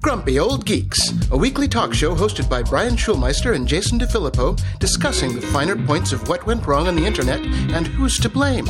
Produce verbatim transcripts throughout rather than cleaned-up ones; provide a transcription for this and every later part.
Grumpy Old Geeks, a weekly talk show hosted by Brian Schulmeister and Jason DeFilippo, discussing the finer points of what went wrong on the internet and who's to blame.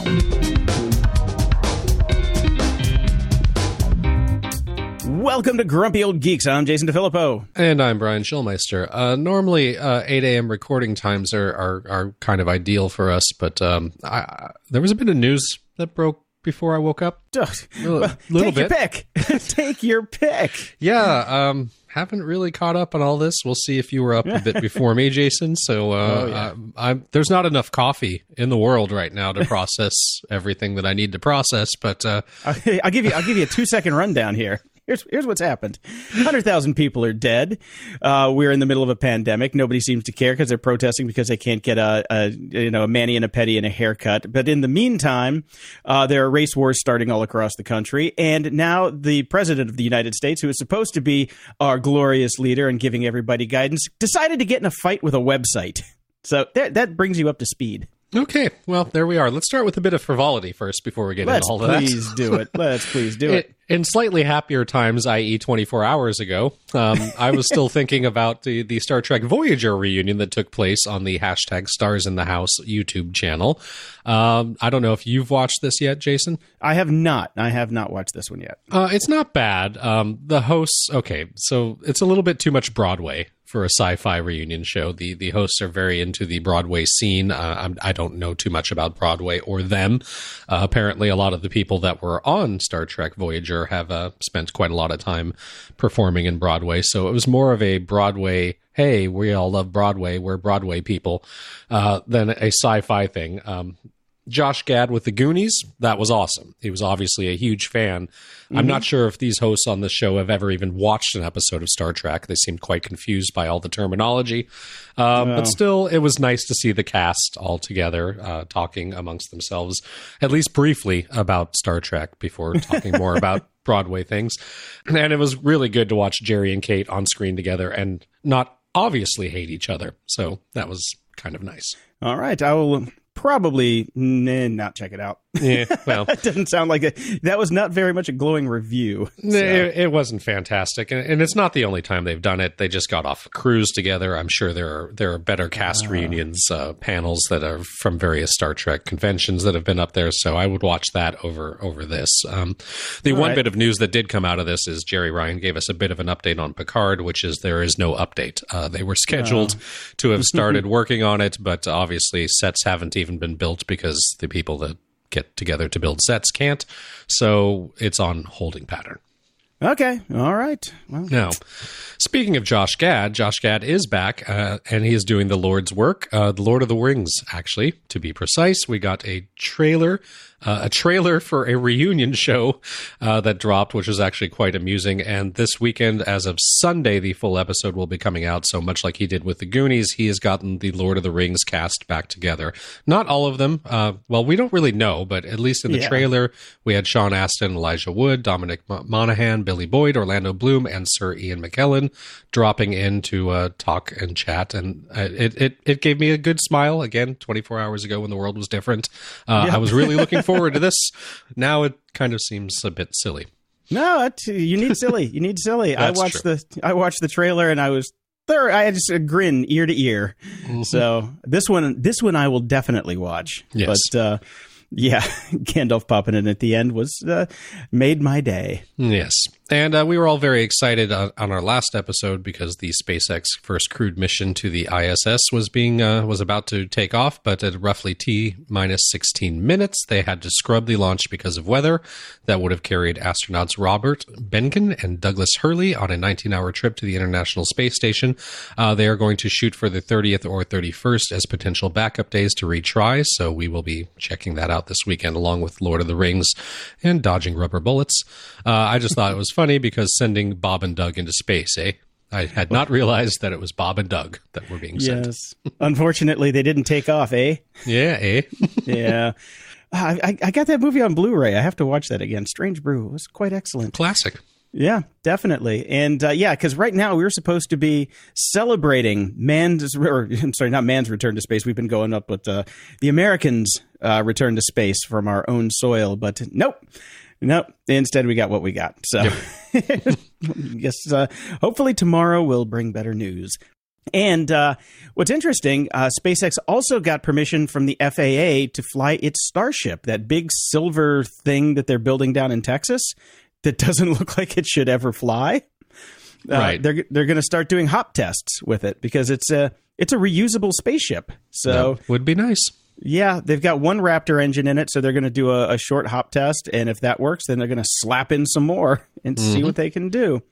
Welcome to Grumpy Old Geeks. I'm Jason DeFilippo. And I'm Brian Schulmeister. Uh, normally, uh, eight a.m. recording times are, are, are kind of ideal for us, but um, I, there was a bit of news that broke before I woke up. Well, little take bit. your pick. Take your pick. Yeah. Um, haven't really caught up on all this. We'll see if you were up a bit before me, Jason. So uh, oh, yeah. I, I'm, there's not enough coffee in the world right now to process everything that I need to process. But uh, I'll give you I'll give you a two second rundown here. Here's here's what's happened. one hundred thousand people are dead. Uh, we're in the middle of a pandemic. Nobody seems to care because they're protesting because they can't get a, a you know a mani and a pedi and a haircut. But in the meantime, uh, there are race wars starting all across the country. And now the president of the United States, who is supposed to be our glorious leader and giving everybody guidance, decided to get in a fight with a website. So that that brings you up to speed. Okay, well, there we are. Let's start with a bit of frivolity first before we get Let's into all of that. Let's please do it. Let's please do it. In slightly happier times, that is twenty-four hours ago, um, I was still thinking about the, the Star Trek Voyager reunion that took place on the hashtag Stars in the House YouTube channel. Um, I don't know if you've watched this yet, Jason. I have not. I have not watched this one yet. Uh, it's not bad. Um, the hosts, okay, so it's a little bit too much Broadway for a sci-fi reunion show. The the hosts are very into the Broadway scene. Uh, I'm, I don't know too much about Broadway or them. Uh, apparently, a lot of the people that were on Star Trek Voyager have uh, spent quite a lot of time performing in Broadway. So it was more of a Broadway, hey, we all love Broadway, we're Broadway people, uh, than a sci-fi thing. Um, Josh Gad with The Goonies, that was awesome. He was obviously a huge fan. Mm-hmm. I'm not sure if these hosts on the show have ever even watched an episode of Star Trek. They seemed quite confused by all the terminology. Um, wow. But still, it was nice to see the cast all together uh, talking amongst themselves, at least briefly, about Star Trek before talking more about Broadway things. And it was really good to watch Jerry and Kate on screen together and not obviously hate each other. So that was kind of nice. All right. I will... Probably nah, not check it out. Yeah, well, it doesn't sound like it. That was not very much a glowing review. So. It, it wasn't fantastic, and, and it's not the only time they've done it. They just got off a cruise together. I'm sure there are there are better cast uh, reunions, uh, panels that are from various Star Trek conventions that have been up there. So I would watch that over over this. Um, the one right. bit of news that did come out of this is Jerry Ryan gave us a bit of an update on Picard, which is there is no update. Uh, they were scheduled uh. to have started working on it, but obviously sets haven't even been built because the people that get together to build sets can't. So it's on holding pattern. Okay. All right. Well. Now, speaking of Josh Gad, Josh Gad is back, uh, and he is doing the Lord's work, uh, the Lord of the Rings, actually, to be precise. We got a trailer, uh, a trailer for a reunion show uh, that dropped, which was actually quite amusing. And this weekend, as of Sunday, the full episode will be coming out. So much like he did with The Goonies, he has gotten the Lord of the Rings cast back together. Not all of them. Uh, well, we don't really know, but at least in the yeah. trailer, we had Sean Astin, Elijah Wood, Dominic M- Monaghan, Billy Boyd, Orlando Bloom, and Sir Ian McKellen dropping in to uh, talk and chat. And uh, it, it it gave me a good smile. Again, twenty-four hours ago when the world was different. Uh, yeah. I was really looking forward to this. Now it kind of seems a bit silly. No, it, you need silly. You need silly. I watched true. the I watched the trailer and I was thorough. I had just a grin ear to ear. Mm-hmm. So this one, this one I will definitely watch. Yes. But, uh, yeah, Gandalf popping in at the end was uh, made my day. Yes. And uh, we were all very excited on, on our last episode because the SpaceX first crewed mission to the I S S was being uh, was about to take off, but at roughly T minus sixteen minutes, they had to scrub the launch because of weather. That would have carried astronauts Robert Behnken and Douglas Hurley on a nineteen-hour trip to the International Space Station. Uh, they are going to shoot for the thirtieth or thirty-first as potential backup days to retry, so we will be checking that out this weekend along with Lord of the Rings and dodging rubber bullets. Uh, I just thought it was fun. Funny because sending Bob and Doug into space, eh? I had not realized that it was Bob and Doug that were being sent. Yes. Unfortunately, they didn't take off, eh? Yeah, eh? yeah. I, I got that movie on Blu-ray. I have to watch that again. Strange Brew was quite excellent. Classic. Yeah, definitely. And uh, yeah, because right now we're supposed to be celebrating man's, or I'm sorry, not man's return to space. We've been going up with uh, the Americans' uh, return to space from our own soil, but nope. No, instead we got what we got. So yep. Yes, uh, hopefully tomorrow will bring better news. And uh, what's interesting, uh, SpaceX also got permission from the F A A to fly its Starship, that big silver thing that they're building down in Texas that doesn't look like it should ever fly. Uh, right. They're they're going to start doing hop tests with it because it's a it's a reusable spaceship. So that would be nice. Yeah, they've got one Raptor engine in it, so they're going to do a, a short hop test, and if that works, then they're going to slap in some more and mm-hmm. see what they can do.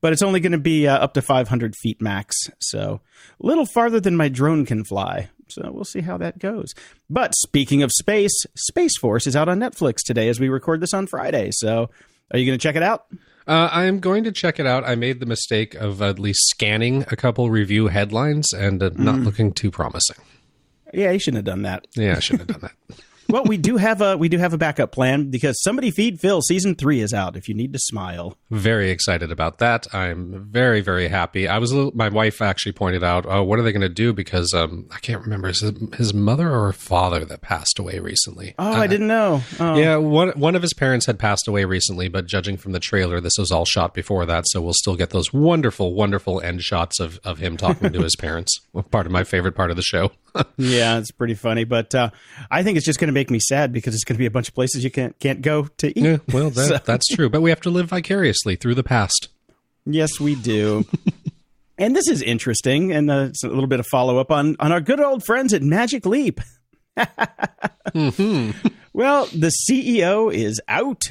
But it's only going to be uh, up to five hundred feet max, so a little farther than my drone can fly. So we'll see how that goes. But speaking of space, Space Force is out on Netflix today as we record this on Friday. So are you going to check it out? Uh, I am going to check it out. I made the mistake of at least scanning a couple review headlines and uh, not mm. looking too promising. Yeah, you shouldn't have done that. Yeah, I shouldn't have done that. Well, we do have a we do have a backup plan because Somebody Feed Phil season three is out. If you need to smile, very excited about that. I'm very very happy. I was a little, my wife actually pointed out, oh, what are they going to do? Because um, I can't remember is it his mother or her father that passed away recently. Oh, uh, I didn't know. Oh. Yeah, one one of his parents had passed away recently, but judging from the trailer, this was all shot before that, so we'll still get those wonderful wonderful end shots of of him talking to his parents. Part of my favorite part of the show. Yeah, it's pretty funny, but uh, I think it's just going to make me sad because it's going to be a bunch of places you can't can't go to eat. Yeah, well, that, so. That's true, but we have to live vicariously through the past. Yes, we do. And this is interesting, and uh, it's a little bit of follow-up on, on our good old friends at Magic Leap. Mm-hmm. Well, the C E O is out.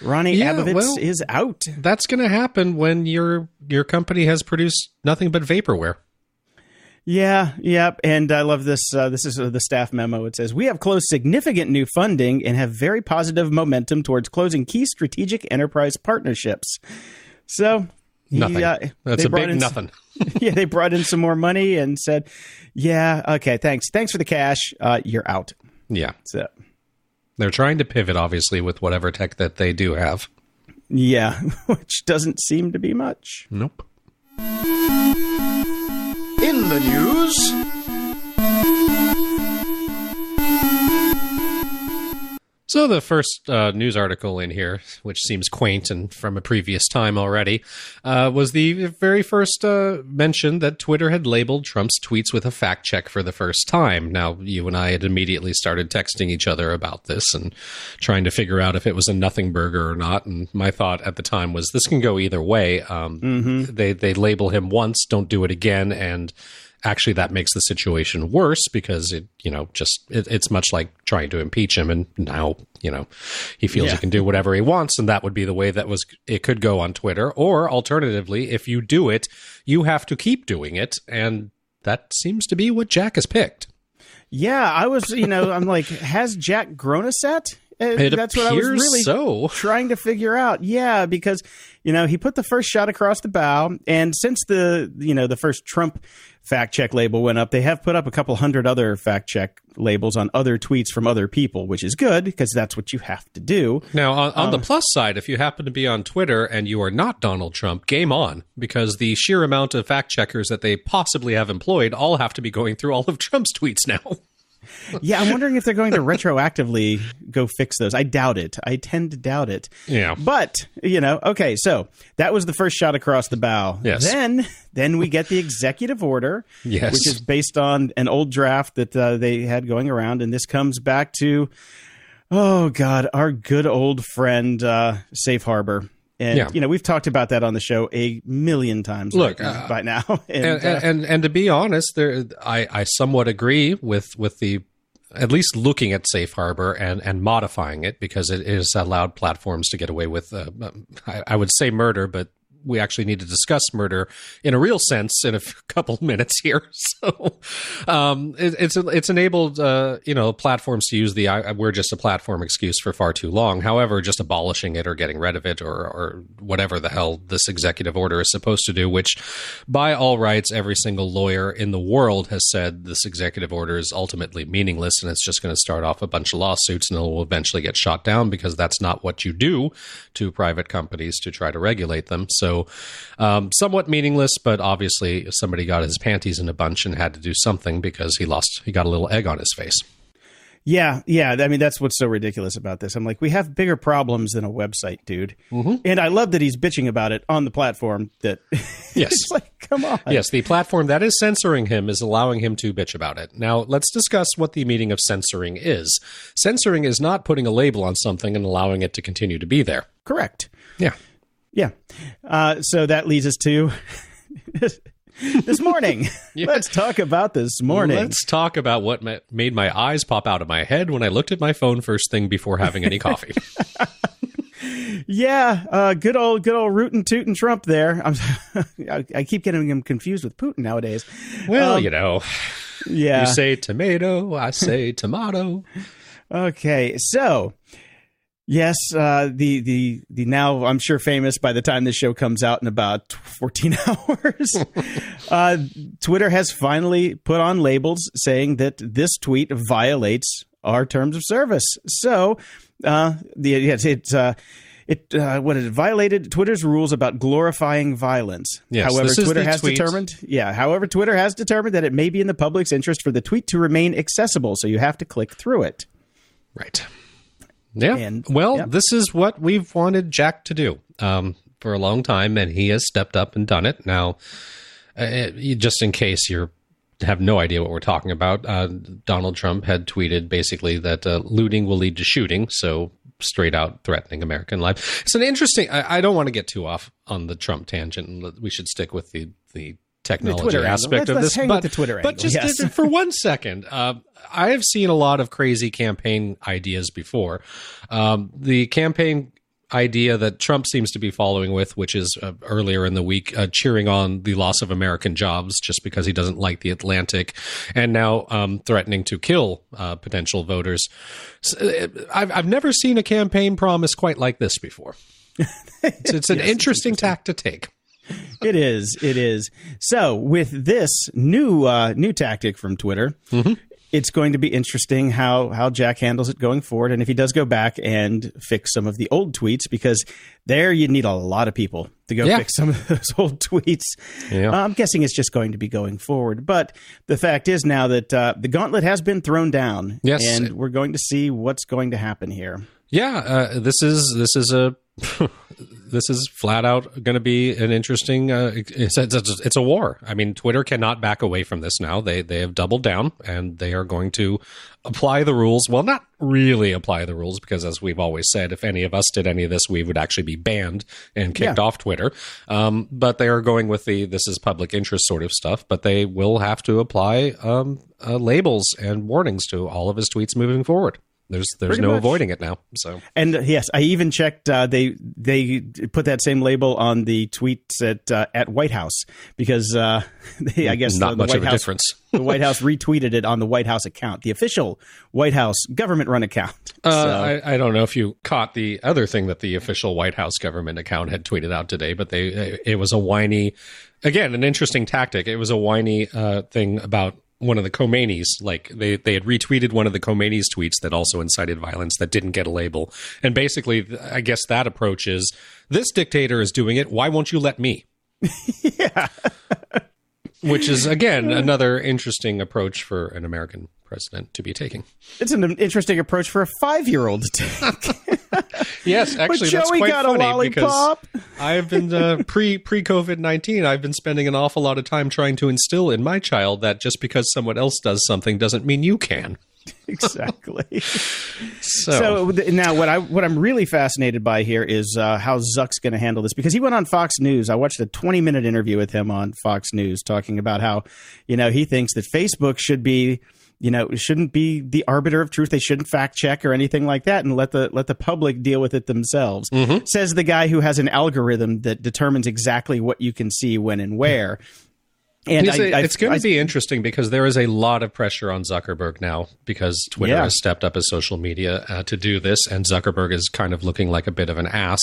Ronnie yeah, Abovitz well, is out. That's going to happen when your your company has produced nothing but vaporware. Yeah, yeah, and I love this. Uh, this is the staff memo. It says, we have closed significant new funding and have very positive momentum towards closing key strategic enterprise partnerships. So he, nothing. Uh, That's a big nothing. Some, yeah, they brought in some more money and said, yeah, okay, thanks. Thanks for the cash. Uh, you're out. Yeah. So they're trying to pivot, obviously, with whatever tech that they do have. Yeah, which doesn't seem to be much. Nope. In the news. So the first uh, news article in here, which seems quaint and from a previous time already, uh, was the very first uh, mention that Twitter had labeled Trump's tweets with a fact check for the first time. Now, you and I had immediately started texting each other about this and trying to figure out if it was a nothing burger or not. And my thought at the time was this can go either way. Um, mm-hmm. They they label him once, don't do it again, and actually, that makes the situation worse because it, you know, just it, it's much like trying to impeach him. And now, you know, he feels yeah. he can do whatever he wants. And that would be the way that was it could go on Twitter. Or alternatively, if you do it, you have to keep doing it. And that seems to be what Jack has picked. Yeah, I was, you know, I'm like, has Jack grown a set? It That's what I was really so. trying to figure out. Yeah, because, you know, he put the first shot across the bow. And since the, you know, the first Trump fact check label went up, they have put up a couple hundred other fact check labels on other tweets from other people, which is good because that's what you have to do. Now, on, on um, the plus side, if you happen to be on Twitter and you are not Donald Trump, game on, because the sheer amount of fact checkers that they possibly have employed all have to be going through all of Trump's tweets now. Yeah, I'm wondering if they're going to retroactively go fix those. I doubt it. I tend to doubt it. Yeah. But, you know, okay, so that was the first shot across the bow. Yes. Then then we get the executive order, yes. which is based on an old draft that uh, they had going around. And this comes back to, oh, God, our good old friend, uh, Safe Harbor. And, yeah. you know, we've talked about that on the show a million times Look, right, uh, by now. And and, uh, and and to be honest, there I, I somewhat agree with, with the at least looking at Safe Harbor and, and modifying it because it has allowed platforms to get away with, uh, I, I would say murder, but we actually need to discuss murder in a real sense in a couple minutes here. So um, it, it's it's enabled, uh, you know, platforms to use the I, we're just a platform excuse for far too long. However, just abolishing it or getting rid of it or, or whatever the hell this executive order is supposed to do, which by all rights, every single lawyer in the world has said this executive order is ultimately meaningless and it's just going to start off a bunch of lawsuits and it will eventually get shot down because that's not what you do to private companies to try to regulate them. So So um, somewhat meaningless, but obviously somebody got his panties in a bunch and had to do something because he lost, he got a little egg on his face. Yeah, yeah. I mean, that's what's so ridiculous about this. I'm like, we have bigger problems than a website, dude. Mm-hmm. And I love that he's bitching about it on the platform that yes. It's like, come on. Yes, the platform that is censoring him is allowing him to bitch about it. Now, let's discuss what the meaning of censoring is. Censoring is not putting a label on something and allowing it to continue to be there. Correct. Yeah. Yeah. Uh, so that leads us to... This morning. Yeah. Let's talk about this morning. Let's talk about what ma- made my eyes pop out of my head when I looked at my phone first thing before having any coffee. Yeah, uh, good old good old rootin' tootin' Trump there. I'm, I, I keep getting him confused with Putin nowadays. Well, um, you know, yeah. You say tomato, I say tomato. Okay, so... Yes, uh, the, the the now I'm sure famous by the time this show comes out in about fourteen hours, uh, Twitter has finally put on labels saying that this tweet violates our terms of service. So uh, the, yes, it uh, it uh, what is it violated Twitter's rules about glorifying violence. Yes, however, Twitter has tweet. determined. Yeah, however, Twitter has determined that it may be in the public's interest for the tweet to remain accessible, so you have to click through it. Right. Yeah. And, well, yeah. This is what we've wanted Jack to do um, for a long time, and he has stepped up and done it. Now, uh, just in case you have no idea what we're talking about, uh, Donald Trump had tweeted basically that uh, looting will lead to shooting, so straight out threatening American life. It's an interesting... I, I don't want to get too off on the Trump tangent. We should stick with the... the technology the aspect let's, of let's this, but, the Twitter but just yes. for one second, uh, I have seen a lot of crazy campaign ideas before. Um, the campaign idea that Trump seems to be following with, which is uh, earlier in the week, uh, cheering on the loss of American jobs just because he doesn't like the Atlantic, and now um, threatening to kill uh, potential voters. So, I've, I've never seen a campaign promise quite like this before. It's, it's an yes, interesting tack to take. It is. It is. So with this new uh, new tactic from Twitter, mm-hmm. It's going to be interesting how, how Jack handles it going forward. And if he does go back and fix some of the old tweets, because there you need a lot of people to go yeah. fix some of those old tweets. Yeah. Uh, I'm guessing it's just going to be going forward. But the fact is now that uh, the gauntlet has been thrown down. Yes. And we're going to see what's going to happen here. Yeah, uh, this is this is a this is flat out going to be an interesting. Uh, it's, it's, it's a war. I mean, Twitter cannot back away from this now. They they have doubled down, and they are going to apply the rules. Well, not really apply the rules, because as we've always said, if any of us did any of this, we would actually be banned and kicked yeah. off Twitter. Um, but they are going with the this is public interest sort of stuff. But they will have to apply um, uh, labels and warnings to all of his tweets moving forward. There's there's Pretty no much. avoiding it now. So and uh, yes, I even checked. Uh, they they put that same label on the tweets at uh, at White House because uh, they, I guess not the, much the White of House, a difference. The White House retweeted it on the White House account, the official White House government run account. Uh, so. I, I don't know if you caught the other thing that the official White House government account had tweeted out today, but they it was a whiny, again an interesting tactic. It was a whiny uh, thing about. One of the Khomeinis, like they, they had retweeted one of the Khomeinis tweets that also incited violence that didn't get a label. And basically, I guess that approach is, this dictator is doing it. Why won't you let me? Yeah. Which is, again, another interesting approach for an American president to be taking. It's an interesting approach for a five-year-old to take. Yes, actually, that's quite got funny a lollipop. Because I've been uh, pre pre COVID nineteen. I've been spending an awful lot of time trying to instill in my child that just because someone else does something doesn't mean you can. Exactly. so. so now, what I what I'm really fascinated by here is uh, how Zuck's going to handle this, because he went on Fox News. I watched a twenty minute interview with him on Fox News talking about how, you know, he thinks that Facebook should be. You know, it shouldn't be the arbiter of truth. They shouldn't fact check or anything like that, and let the let the public deal with it themselves. Mm-hmm. Says the guy who has an algorithm that determines exactly what you can see, when, and where. And I, a, I, it's going to be interesting, because there is a lot of pressure on Zuckerberg now, because Twitter yeah. has stepped up as social media uh, to do this. And Zuckerberg is kind of looking like a bit of an ass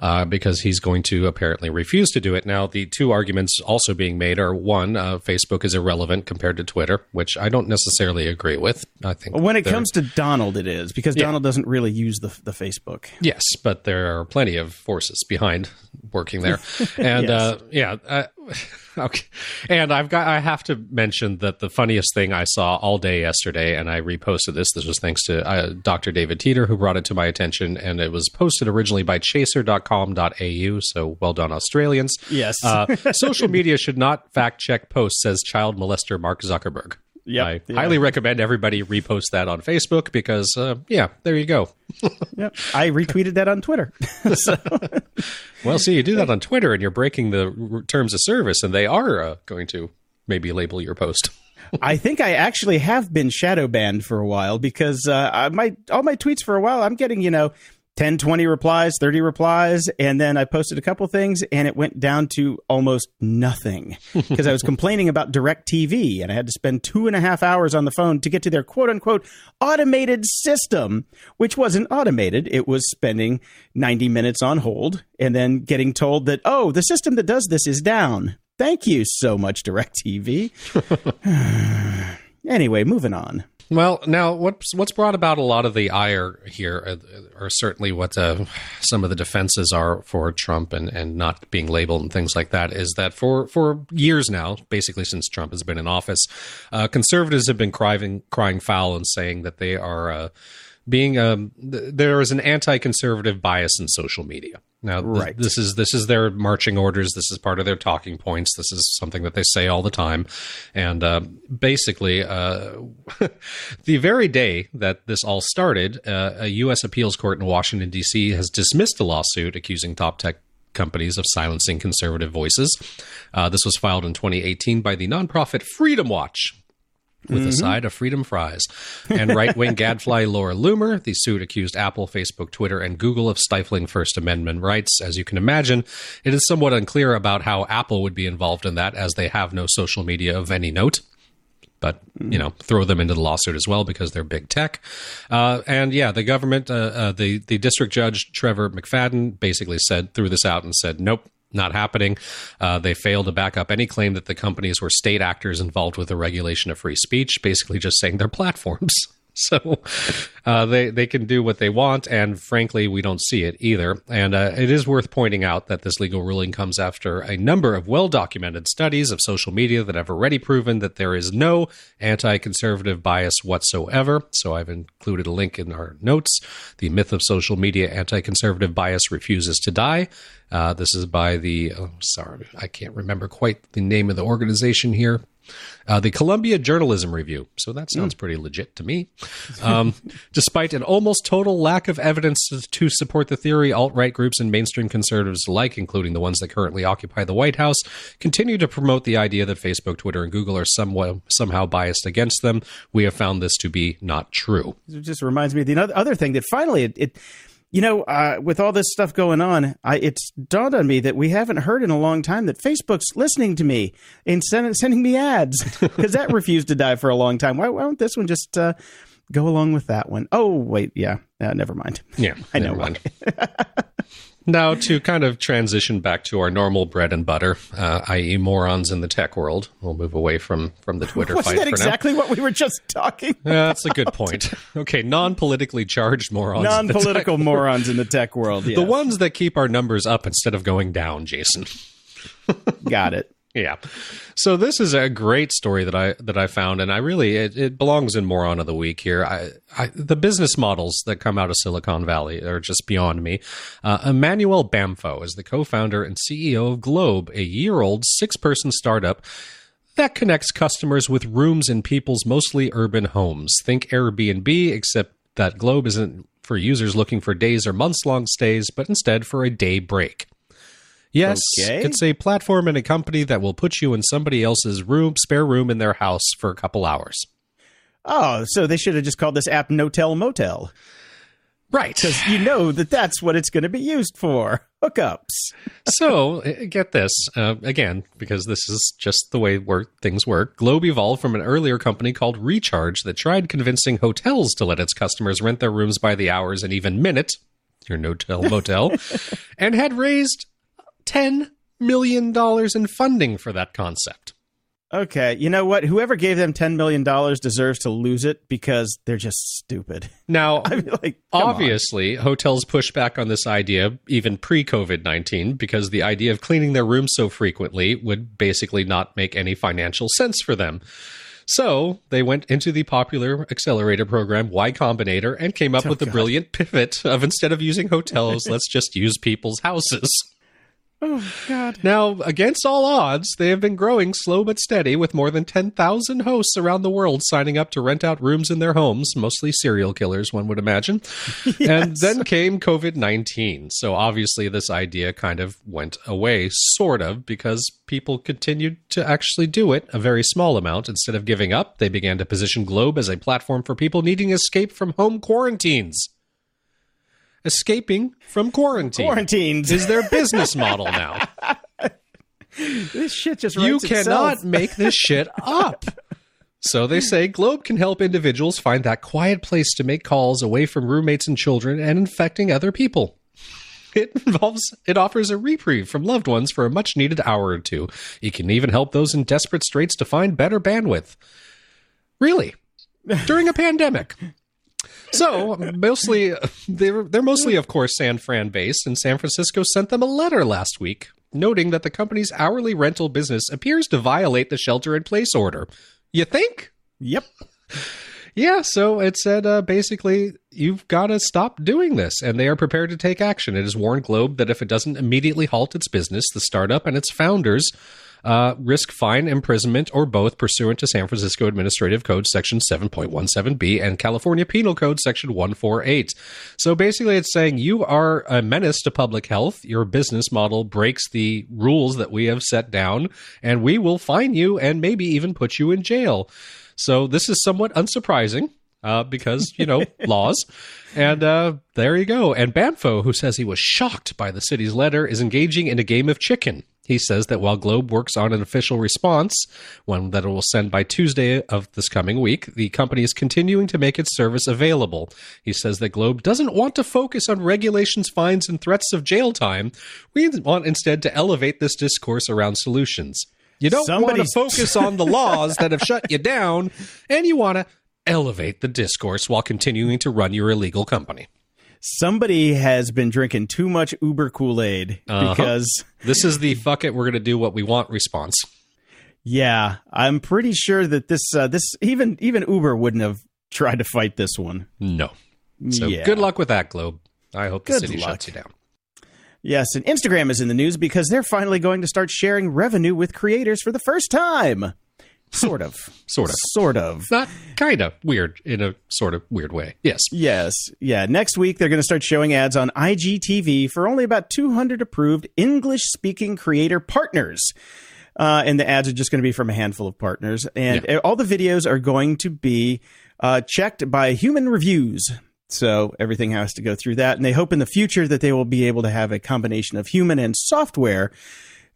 uh, because he's going to apparently refuse to do it. Now, the two arguments also being made are, one, uh, Facebook is irrelevant compared to Twitter, which I don't necessarily agree with. I think when it comes to Donald, it is, because yeah. Donald doesn't really use the, the Facebook. Yes, but there are plenty of forces behind working there. And yes. uh, yeah, I, okay. And I've got I have to mention that the funniest thing I saw all day yesterday, and I reposted this. This was thanks to uh, Doctor David Teeter, who brought it to my attention, and it was posted originally by chaser dot com dot a u. So well done, Australians. Yes. uh, social media should not fact check posts, says child molester Mark Zuckerberg. Yep, I yeah. highly recommend everybody repost that on Facebook because, uh, yeah, there you go. Yep. I retweeted that on Twitter. So. Well, see, you do that on Twitter and you're breaking the terms of service, and they are uh, going to maybe label your post. I think I actually have been shadow banned for a while because uh, I, my all my tweets for a while, I'm getting, you know, ten, twenty replies, thirty replies, and then I posted a couple things, and it went down to almost nothing because I was complaining about DirecTV, and I had to spend two and a half hours on the phone to get to their quote-unquote automated system, which wasn't automated. It was spending ninety minutes on hold and then getting told that, oh, the system that does this is down. Thank you so much, DirecTV. Anyway, moving on. Well, now, what's what's brought about a lot of the ire here are certainly what uh, some of the defenses are for Trump and, and not being labeled and things like that, is that for, for years now, basically since Trump has been in office, uh, conservatives have been crying, crying foul and saying that they are uh, being um, – th- there is an anti-conservative bias in social media. Now, th- right. this is this is their marching orders. This is part of their talking points. This is something that they say all the time. And uh, basically, uh, the very day that this all started, uh, a U S appeals court in Washington, D C has dismissed a lawsuit accusing top tech companies of silencing conservative voices. Uh, this was filed in twenty eighteen by the nonprofit Freedom Watch, with mm-hmm. a side of freedom fries. And right-wing gadfly Laura Loomer, the suit accused Apple, Facebook, Twitter, and Google of stifling First Amendment rights. As you can imagine, it is somewhat unclear about how Apple would be involved in that, as they have no social media of any note. But, you know, throw them into the lawsuit as well because they're big tech. Uh, and, yeah, the government, uh, uh, the, the district judge, Trevor McFadden, basically said threw this out and said, nope. Not happening. Uh, they failed to back up any claim that the companies were state actors involved with the regulation of free speech, basically just saying they're platforms. So uh, they, they can do what they want, and frankly, we don't see it either. And uh, it is worth pointing out that this legal ruling comes after a number of well-documented studies of social media that have already proven that there is no anti-conservative bias whatsoever. So I've included a link in our notes. The Myth of Social Media Anti-Conservative Bias Refuses to Die. Uh, this is by the, oh, sorry, I can't remember quite the name of the organization here. Uh, the Columbia Journalism Review. So that sounds mm. pretty legit to me. Um, despite an almost total lack of evidence to, to support the theory, alt-right groups and mainstream conservatives alike, including the ones that currently occupy the White House, continue to promote the idea that Facebook, Twitter, and Google are somewhat, somehow biased against them. We have found this to be not true. It just reminds me of the other thing that finally it... it You know, uh, with all this stuff going on, I, it's dawned on me that we haven't heard in a long time that Facebook's listening to me and send, sending me ads because that refused to die for a long time. Why, why won't this one just uh, go along with that one? Oh, wait. Yeah. Uh, never mind. Yeah. I know why. Now, to kind of transition back to our normal bread and butter, uh, that is morons in the tech world, we'll move away from, from the Twitter Wasn't fight for exactly now. Wasn't that exactly what we were just talking about? Uh, that's a good point. Okay, non-politically charged morons. Non-political in the morons in the tech world, yeah. The ones that keep our numbers up instead of going down, Jason. Got it. Yeah. So this is a great story that I that I found, and I really it, it belongs in Moron of the Week here. I, I, the business models that come out of Silicon Valley are just beyond me. Uh, Emmanuel Bamfo is the co-founder and C E O of Globe, a year-old six-person startup that connects customers with rooms in people's mostly urban homes. Think Airbnb, except that Globe isn't for users looking for days or months-long stays, but instead for a day break. Yes, okay. It's a platform and a company that will put you in somebody else's room, spare room in their house for a couple hours. Oh, so they should have just called this app No-Tell Motel. Right. Because you know that that's what it's going to be used for, hookups. So get this, uh, again, because this is just the way work, things work. Globe evolved from an earlier company called Recharge that tried convincing hotels to let its customers rent their rooms by the hours and even minute, your No-Tell Motel, and had raised ten million dollars in funding for that concept. Okay, you know what? Whoever gave them ten million dollars deserves to lose it because they're just stupid. Now, I mean, like, obviously, on. hotels push back on this idea even pre-COVID nineteen because the idea of cleaning their rooms so frequently would basically not make any financial sense for them. So they went into the popular accelerator program, Y Combinator, and came up oh, with God. the brilliant pivot of instead of using hotels, let's just use people's houses. Oh, God. Now, against all odds, they have been growing slow but steady with more than ten thousand hosts around the world signing up to rent out rooms in their homes, mostly serial killers, one would imagine. Yes. And then came COVID nineteen. So obviously this idea kind of went away, sort of, because people continued to actually do it, a very small amount. Instead of giving up, they began to position Globe as a platform for people needing escape from home quarantines. Escaping from quarantine. Quarantines is their business model now. This shit just writes itself. You cannot make this shit up. So they say Globe can help individuals find that quiet place to make calls away from roommates and children and infecting other people. It involves, it offers a reprieve from loved ones for a much needed hour or two. It can even help those in desperate straits to find better bandwidth. Really? During a pandemic. So mostly they're, they're mostly, of course, San Fran based, and San Francisco sent them a letter last week noting that the company's hourly rental business appears to violate the shelter in place order. You think? Yep. Yeah. So it said, uh, basically, you've got to stop doing this, and they are prepared to take action. It has warned Globe that if it doesn't immediately halt its business, the startup and its founders Uh, risk fine, imprisonment, or both pursuant to San Francisco Administrative Code Section seven point one seven B and California Penal Code Section one forty-eight. So basically it's saying you are a menace to public health. Your business model breaks the rules that we have set down, and we will fine you and maybe even put you in jail. So this is somewhat unsurprising. Uh, because, you know, laws. And uh, there you go. And Banfo, who says he was shocked by the city's letter, is engaging in a game of chicken. He says that while Globe works on an official response, one that it will send by Tuesday of this coming week, the company is continuing to make its service available. He says that Globe doesn't want to focus on regulations, fines, and threats of jail time. We want instead to elevate this discourse around solutions. You don't want to focus on the laws that have shut you down, and you want to elevate the discourse while continuing to run your illegal company. Somebody has been drinking too much Uber Kool-Aid uh-huh. because... This is the fuck it, we're going to do what we want response. Yeah, I'm pretty sure that this, uh, this even even Uber wouldn't have tried to fight this one. No. So yeah. Good luck with that, Globe. I hope the good city luck. Shuts you down. Yes, and Instagram is in the news because they're finally going to start sharing revenue with creators for the first time. Sort of. sort of. Sort of. Not kind of weird in a sort of weird way. Yes. Yes. Yeah. Next week, they're going to start showing ads on I G T V for only about two hundred approved English-speaking creator partners. Uh, and the ads are just going to be from a handful of partners. And yeah. all the videos are going to be uh, checked by human reviews. So everything has to go through that. And they hope in the future that they will be able to have a combination of human and software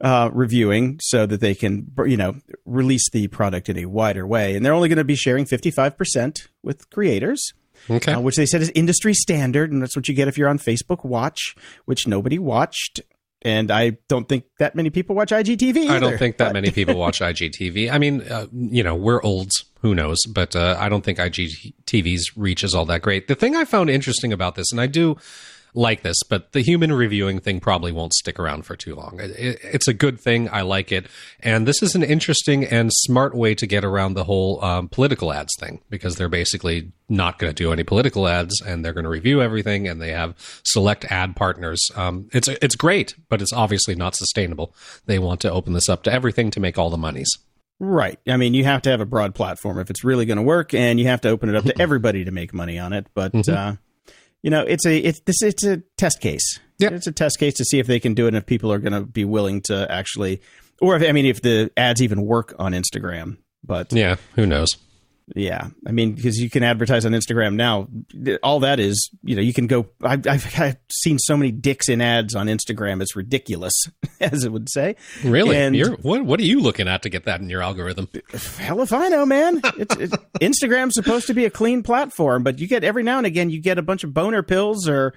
Uh, reviewing so that they can, you know, release the product in a wider way. And they're only going to be sharing fifty-five percent with creators, okay. uh, which they said is industry standard. And that's what you get if you're on Facebook Watch, which nobody watched. And I don't think that many people watch I G T V either, I don't think that but... many people watch I G T V. I mean, uh, you know, we're old. Who knows? But uh, I don't think I G T V's reach is all that great. The thing I found interesting about this, and I do... like this, but the human reviewing thing probably won't stick around for too long. It, it's a good thing. I like it. And this is an interesting and smart way to get around the whole um, political ads thing, because they're basically not going to do any political ads, and they're going to review everything, and they have select ad partners. Um, it's it's great, but it's obviously not sustainable. They want to open this up to everything to make all the monies. Right. I mean, you have to have a broad platform if it's really going to work, and you have to open it up to everybody to make money on it. But... Mm-hmm. Uh, You know, it's a it's this it's a test case. Yep. It's a test case to see if they can do it and if people are going to be willing to actually, or if I mean, if the ads even work on Instagram. But yeah, who knows? Yeah, I mean, because you can advertise on Instagram now. All that is, you know, you can go. I, I've, I've seen so many dicks in ads on Instagram. It's ridiculous, as it would say. Really? And You're, what What are you looking at to get that in your algorithm? Hell if I know, man. It's, it's, Instagram's supposed to be a clean platform, but you get every now and again you get a bunch of boner pills or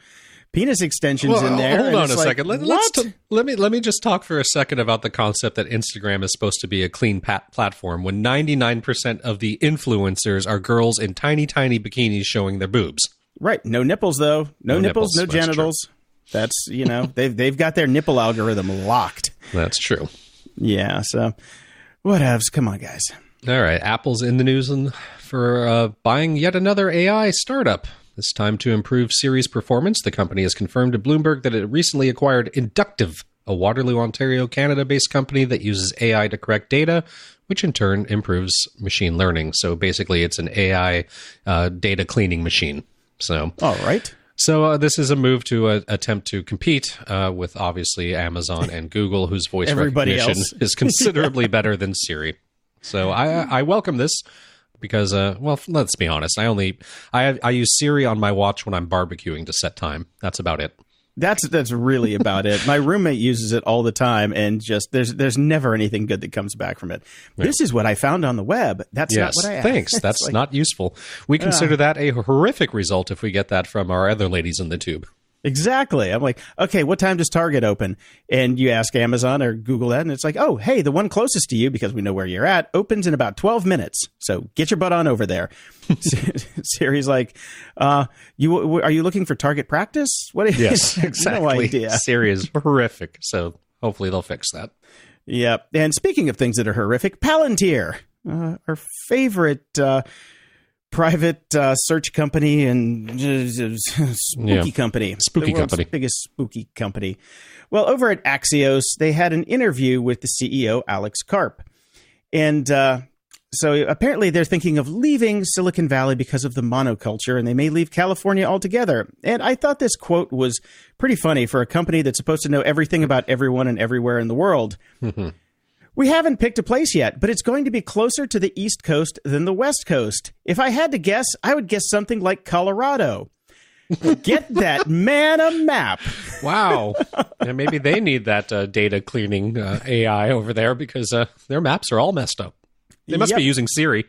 penis extensions well, in there. Hold on a like, second. Let, let's t- let me let me just talk for a second about the concept that Instagram is supposed to be a clean pat- platform when ninety-nine percent of the influencers are girls in tiny, tiny bikinis showing their boobs. Right. No nipples, though. No, no nipples, nipples, no genitals. True. That's, you know, they've, they've got their nipple algorithm locked. That's true. Yeah. So whatevs. Come on, guys. All right. Apple's in the news for uh, buying yet another A I startup. This time to improve Siri's performance, the company has confirmed to Bloomberg that it recently acquired Inductive, a Waterloo, Ontario, Canada-based company that uses A I to correct data, which in turn improves machine learning. So basically, it's an A I uh, data cleaning machine. So all right. So uh, this is a move to uh, attempt to compete uh, with, obviously, Amazon and Google, whose voice Everybody recognition else. is considerably better than Siri. So I, I welcome this. Because, uh, well, let's be honest. I only I I use Siri on my watch when I'm barbecuing to set time. That's about it. That's that's really about it. My roommate uses it all the time, and just there's there's never anything good that comes back from it. Yeah. This is what I found on the web. That's yes, not what I asked. Thanks. That's like, not useful. We consider uh, that a horrific result if we get that from our other ladies in the tube. Exactly. I'm like, okay, what time does Target open? And you ask Amazon or Google that, and it's like, oh, hey, the one closest to you, because we know where you're at, opens in about twelve minutes. So get your butt on over there. Siri's like, uh, you are you looking for Target practice? What is yes, exactly. No idea. Siri is horrific. So hopefully they'll fix that. Yep. And speaking of things that are horrific, Palantir, uh, our favorite uh private uh, search company and uh, spooky yeah. company. Spooky the world's company. Biggest spooky company. Well, over at Axios, they had an interview with the C E O, Alex Karp. And uh, so apparently they're thinking of leaving Silicon Valley because of the monoculture, and they may leave California altogether. And I thought this quote was pretty funny for a company that's supposed to know everything about everyone and everywhere in the world. Mm-hmm. We haven't picked a place yet, but it's going to be closer to the East Coast than the West Coast. If I had to guess, I would guess something like Colorado. Get that man a map. Wow. And maybe they need that uh, data cleaning uh, A I over there because uh, their maps are all messed up. They must yep. be using Siri.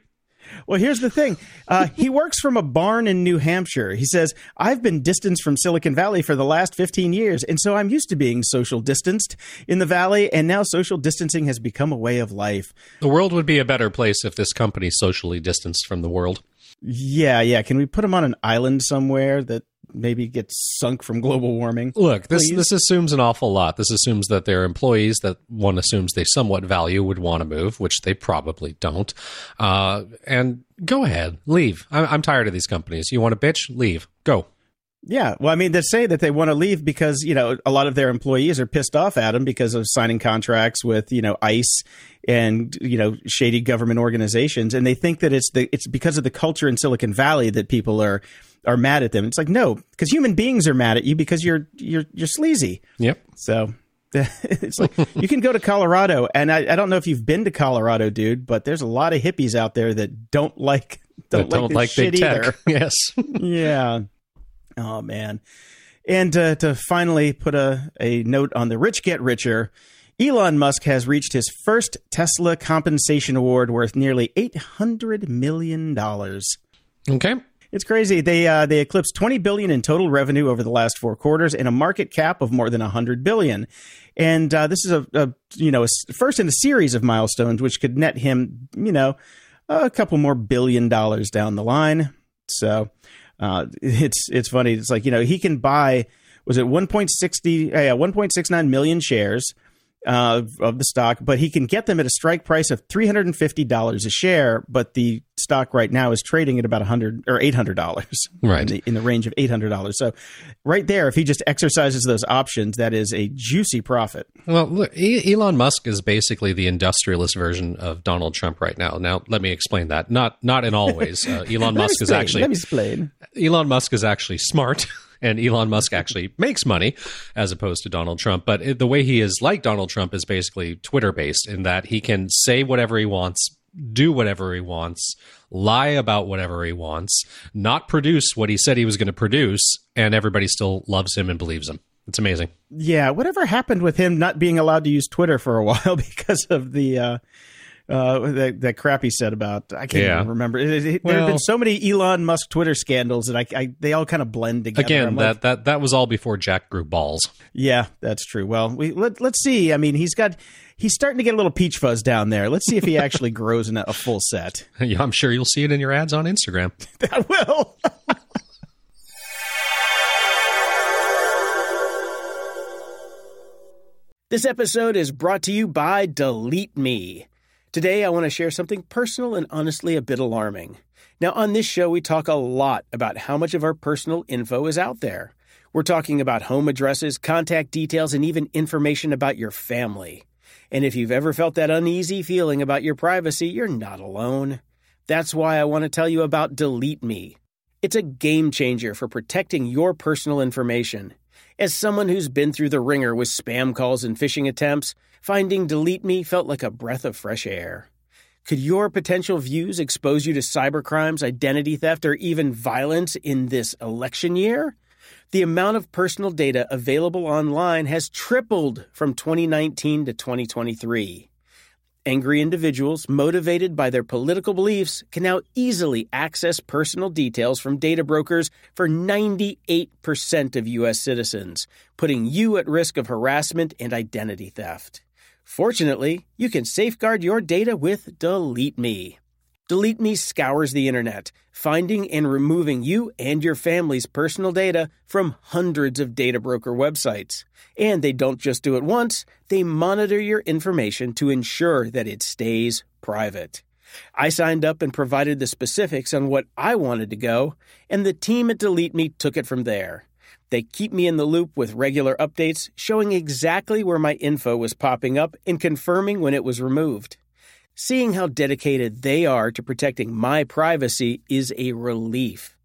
Well, here's the thing. Uh, he works from a barn in New Hampshire. He says, I've been distanced from Silicon Valley for the last fifteen years, and so I'm used to being social distanced in the valley, and now social distancing has become a way of life. The world would be a better place if this company socially distanced from the world. Yeah, yeah. Can we put him on an island somewhere that maybe gets sunk from global warming? Look, this please? this assumes an awful lot. This assumes that their employees that one assumes they somewhat value would want to move, which they probably don't. Uh, and go ahead, leave. I'm, I'm tired of these companies. You want a bitch? Leave. Go. Yeah. Well, I mean, they say that they want to leave because, you know, a lot of their employees are pissed off at them because of signing contracts with, you know, ICE and, you know, shady government organizations. And they think that it's the it's because of the culture in Silicon Valley that people are are mad at them. It's like, no, because human beings are mad at you because you're you're you're sleazy. Yep. So it's like you can go to Colorado. And I, I don't know if you've been to Colorado, dude, but there's a lot of hippies out there that don't like don't like, don't like shit big either. Tech. Yes. Yeah. Oh, man. And uh, to finally put a, a note on the rich get richer, Elon Musk has reached his first Tesla compensation award worth nearly eight hundred million dollars. Okay. It's crazy. They uh, they eclipsed twenty billion dollars in total revenue over the last four quarters and a market cap of more than one hundred billion dollars. And uh, this is a, a you know a first in a series of milestones, which could net him, you know, a couple more billion dollars down the line. So... Uh, it's it's funny. It's like, you know, he can buy, was it one point six zero, uh, one point six nine million shares uh, of the stock, but he can get them at a strike price of three hundred fifty dollars a share. But the stock right now is trading at about one hundred dollars or eight hundred dollars, right? In the, in the range of eight hundred dollars. So right there, if he just exercises those options, that is a juicy profit. Well, look, e- Elon Musk is basically the industrialist version of Donald Trump right now. Now, let me explain that. Not not in all ways. Uh, Elon Musk explain, is actually let me explain. Elon Musk is actually smart. And Elon Musk actually makes money as opposed to Donald Trump. But it, the way he is like Donald Trump is basically Twitter-based in that he can say whatever he wants, do whatever he wants, lie about whatever he wants, not produce what he said he was going to produce, and everybody still loves him and believes him. It's amazing. Yeah. Whatever happened with him not being allowed to use Twitter for a while because of the... Uh uh, that, that crap he said about, I can't yeah. even remember. It, it, it, well, there have been so many Elon Musk Twitter scandals that I, I they all kind of blend together. Again, I'm that, like, that that was all before Jack grew balls. Yeah, that's true. Well, we let, let's see. I mean, he's got he's starting to get a little peach fuzz down there. Let's see if he actually grows in a, a full set. Yeah, I'm sure you'll see it in your ads on Instagram. I will. This episode is brought to you by Delete Me. Today, I want to share something personal and honestly a bit alarming. Now, on this show, we talk a lot about how much of our personal info is out there. We're talking about home addresses, contact details, and even information about your family. And if you've ever felt that uneasy feeling about your privacy, you're not alone. That's why I want to tell you about Delete Me. It's a game changer for protecting your personal information. As someone who's been through the ringer with spam calls and phishing attempts, finding Delete Me felt like a breath of fresh air. Could your potential views expose you to cybercrimes, identity theft, or even violence in this election year? The amount of personal data available online has tripled from twenty nineteen to twenty twenty-three. Angry individuals motivated by their political beliefs can now easily access personal details from data brokers for ninety-eight percent of U S citizens, putting you at risk of harassment and identity theft. Fortunately, you can safeguard your data with Delete Me. Delete Me scours the internet, finding and removing you and your family's personal data from hundreds of data broker websites. And they don't just do it once, they monitor your information to ensure that it stays private. I signed up and provided the specifics on what I wanted to go, and the team at Delete Me took it from there. They keep me in the loop with regular updates, showing exactly where my info was popping up and confirming when it was removed. Seeing how dedicated they are to protecting my privacy is a relief.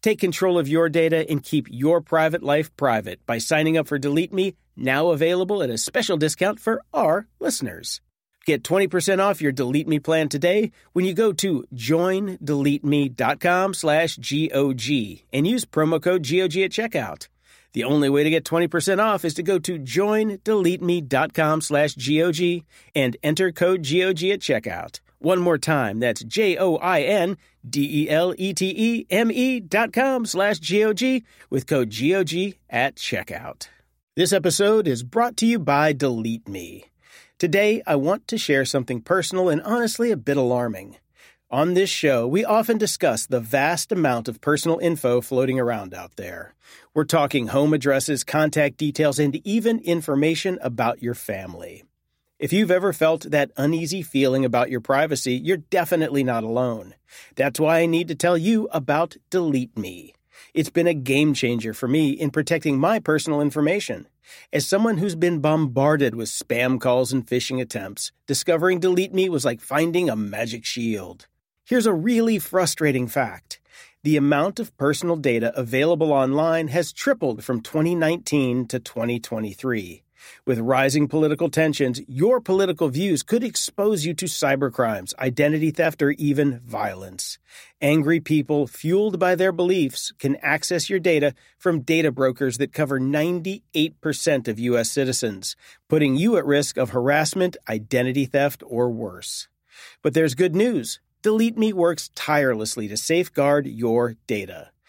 Take control of your data and keep your private life private by signing up for Delete Me, now available at a special discount for our listeners. Get twenty percent off your Delete Me plan today when you go to join delete me dot com slash G O G and use promo code G O G at checkout. The only way to get twenty percent off is to go to join delete me dot com slash G O G and enter code G O G at checkout. One more time, that's J O I N D E L E T E M E dot com slash G O G with code G O G at checkout. This episode is brought to you by Delete Me. Today, I want to share something personal and honestly a bit alarming. On this show, we often discuss the vast amount of personal info floating around out there. We're talking home addresses, contact details, and even information about your family. If you've ever felt that uneasy feeling about your privacy, you're definitely not alone. That's why I need to tell you about Delete Me. It's been a game changer for me in protecting my personal information. As someone who's been bombarded with spam calls and phishing attempts, discovering Delete Me was like finding a magic shield. Here's a really frustrating fact. The amount of personal data available online has tripled from twenty nineteen to twenty twenty-three. With rising political tensions, your political views could expose you to cybercrimes, identity theft, or even violence. Angry people, fueled by their beliefs, can access your data from data brokers that cover ninety-eight percent of U S citizens, putting you at risk of harassment, identity theft, or worse. But there's good news. Delete Me works tirelessly to safeguard your data.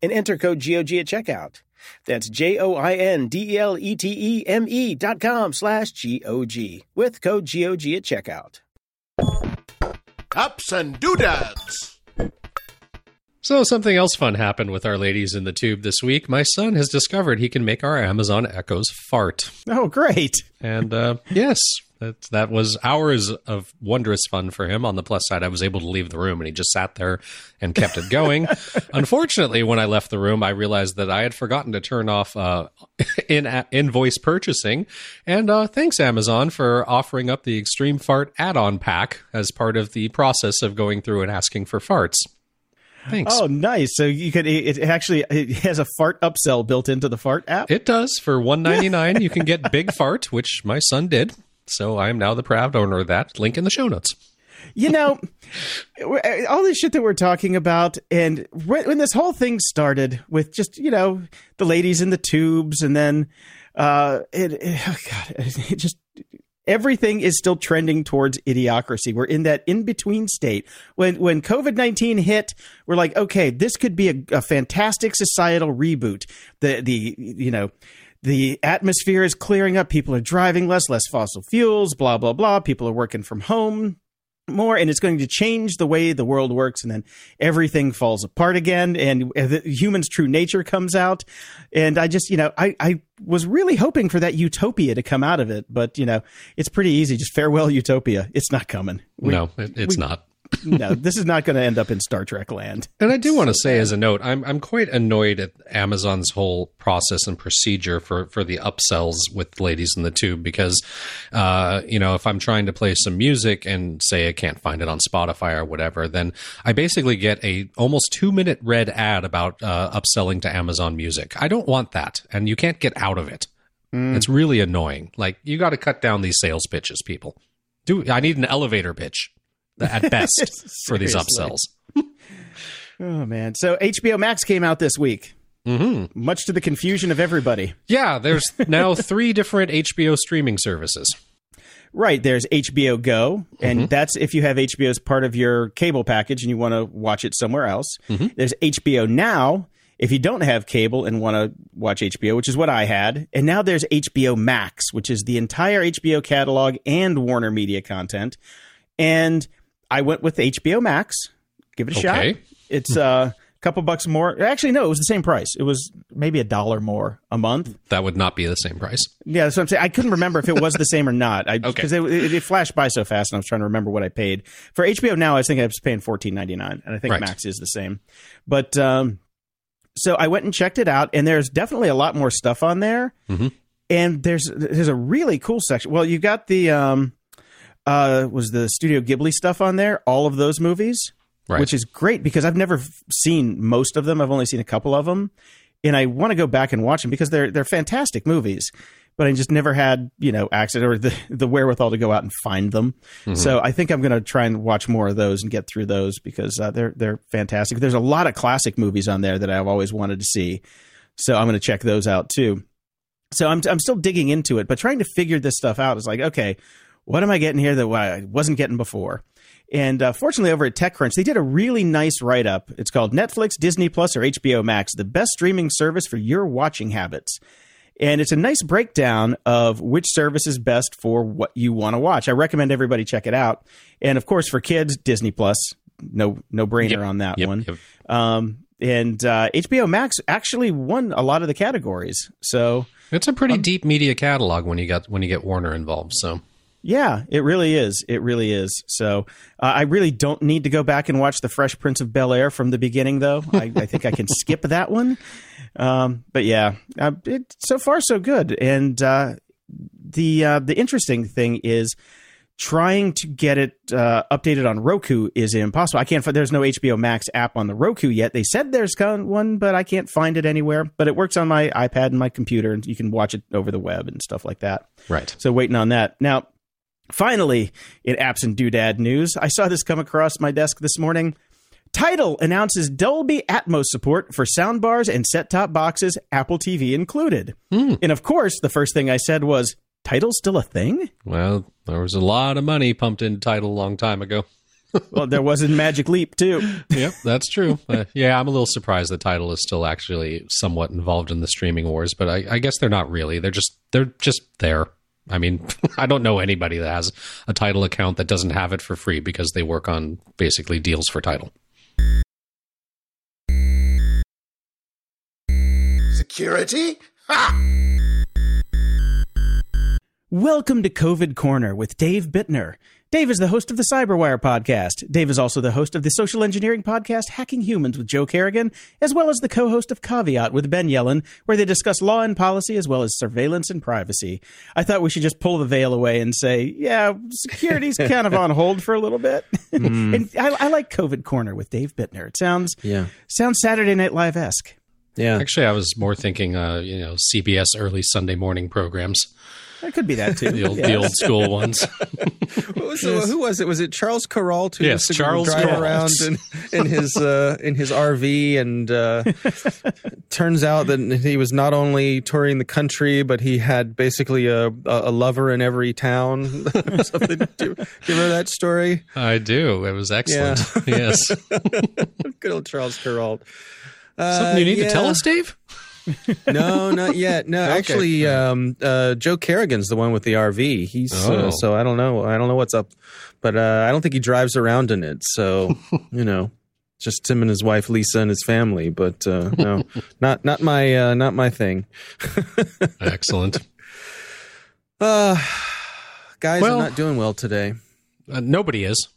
and enter code G O G at checkout. That's J O I N D E L E T E M E dot com slash G O G with code G O G at checkout. Ups and doodads. So something else fun happened with our ladies in the tube this week. My son has discovered he can make our Amazon Echoes fart. Oh, great. And uh, yes, that, that was hours of wondrous fun for him. On the plus side, I was able to leave the room and he just sat there and kept it going. Unfortunately, when I left the room, I realized that I had forgotten to turn off uh, in, uh, invoice purchasing. And uh, thanks, Amazon, for offering up the Extreme Fart add-on pack as part of the process of going through and asking for farts. Thanks. Oh, nice. So you could, it actually it has a fart upsell built into the fart app. It does. For one ninety-nine, you can get Big Fart, which my son did. So I am now the proud owner of that. Link in the show notes. You know, all this shit that we're talking about, and when this whole thing started with just, you know, the ladies in the tubes, and then uh, it, it, oh God, it just... everything is still trending towards idiocracy. We're in that in-between state. When when COVID nineteen hit, we're like, okay, this could be a, a fantastic societal reboot. The the you know, the atmosphere is clearing up. People are driving less, less fossil fuels, blah, blah, blah. People are working from home more, and it's going to change the way the world works, and then everything falls apart again, and the human's true nature comes out. And I just, you know, I, I was really hoping for that utopia to come out of it, but, you know, it's pretty easy. Just farewell utopia. It's not coming. We, no, it, it's we, not. No, this is not going to end up in Star Trek land. And I do want to say as a note, I'm I'm quite annoyed at Amazon's whole process and procedure for, for the upsells with ladies in the tube, because, uh, you know, if I'm trying to play some music and say I can't find it on Spotify or whatever, then I basically get a almost two minute red ad about uh, upselling to Amazon Music. I don't want that. And you can't get out of it. Mm. It's really annoying. Like, you got to cut down these sales pitches, people. Do I need an elevator pitch at best for these upsells. Oh, man. So H B O Max came out this week, mm-hmm. much to the confusion of everybody. Yeah, there's now three different H B O streaming services. Right. There's H B O Go, and mm-hmm. that's if you have H B O as part of your cable package and you want to watch it somewhere else. Mm-hmm. There's H B O Now, if you don't have cable and want to watch H B O, which is what I had. And now there's H B O Max, which is the entire H B O catalog and Warner Media content. And I went with H B O Max. Give it a okay. shot. It's uh, a couple bucks more. Actually, no, it was the same price. It was maybe a dollar more a month. That would not be the same price. Yeah, that's what I'm saying. I couldn't remember if it was the same or not. I, okay. Because it, it, it flashed by so fast, and I was trying to remember what I paid. For H B O Now, I was thinking I was paying fourteen ninety-nine, and I think right. Max is the same. But um, so I went and checked it out, and there's definitely a lot more stuff on there. Mm-hmm. And there's, there's a really cool section. Well, you've got the... Um, Uh, was the Studio Ghibli stuff on there, all of those movies, right. which is great because I've never f- seen most of them. I've only seen a couple of them, and I want to go back and watch them because they're they're fantastic movies, but I just never had, you know, access or the, the wherewithal to go out and find them. Mm-hmm. So I think I'm going to try and watch more of those and get through those because uh, they're they're fantastic. There's a lot of classic movies on there that I've always wanted to see, so I'm going to check those out too. So I'm I'm still digging into it, but trying to figure this stuff out is like, okay, what am I getting here that I wasn't getting before? And uh, fortunately, over at TechCrunch, they did a really nice write-up. It's called Netflix, Disney Plus, or H B O Max, the best streaming service for your watching habits. And it's a nice breakdown of which service is best for what you want to watch. I recommend everybody check it out. And, of course, for kids, Disney Plus, no no brainer yep, on that yep, one. Yep. Um, and uh, H B O Max actually won a lot of the categories. So it's a pretty um, deep media catalog when you got when you get Warner involved, so... Yeah, it really is. It really is. So uh, I really don't need to go back and watch The Fresh Prince of Bel-Air from the beginning, though. I, I think I can skip that one. Um, but yeah, uh, it, so far, so good. And uh, the uh, the interesting thing is trying to get it uh, updated on Roku is impossible. I can't find, there's no H B O Max app on the Roku yet. They said there's one, but I can't find it anywhere. But it works on my iPad and my computer, and you can watch it over the web and stuff like that. Right. So waiting on that. Now, finally, in apps and doodad news, I saw this come across my desk this morning. Tidal announces Dolby Atmos support for soundbars and set-top boxes, Apple T V included. Mm. And of course, the first thing I said was, Tidal's still a thing? Well, there was a lot of money pumped into Tidal a long time ago. Well, there was in Magic Leap, too. Yep, that's true. Uh, yeah, I'm a little surprised the Tidal is still actually somewhat involved in the streaming wars, but I, I guess they're not really. They're just they're just there. I mean, I don't know anybody that has a Tidal account that doesn't have it for free because they work on basically deals for Tidal. security? Ha! Welcome to COVID Corner with Dave Bittner. Dave is the host of the Cyberwire podcast. Dave is also the host of the social engineering podcast Hacking Humans with Joe Kerrigan, as well as the co-host of Caveat with Ben Yellen, where they discuss law and policy as well as surveillance and privacy. I thought we should just pull the veil away and say, yeah, security's kind of on hold for a little bit. Mm. And I, I like COVID Corner with Dave Bittner. It sounds, yeah. sounds Saturday Night Live-esque. Yeah. Actually, I was more thinking, uh, you know, C B S early Sunday morning programs. It could be that, too. The old, yes. the old school ones. What was yes. the, who was it? Was it Charles Kuralt? Who yes, Charles Kuralt. Driving around in, in, his, uh, in his R V, and uh, turns out that he was not only touring the country, but he had basically a, a lover in every town. Something. Do you remember that story? I do. It was excellent. Yeah. Yes. Good old Charles Kuralt. Uh, Something you need yeah. to tell us, Dave? No, not yet. No, okay. actually, um, uh, Joe Kerrigan's the one with the R V. He's oh. uh, so I don't know. I don't know what's up, but uh, I don't think he drives around in it. So you know, just him and his wife Lisa and his family. But uh, no, not not my uh, not my thing. Excellent. Uh, guys, well, I'm not doing well today. Uh, nobody is.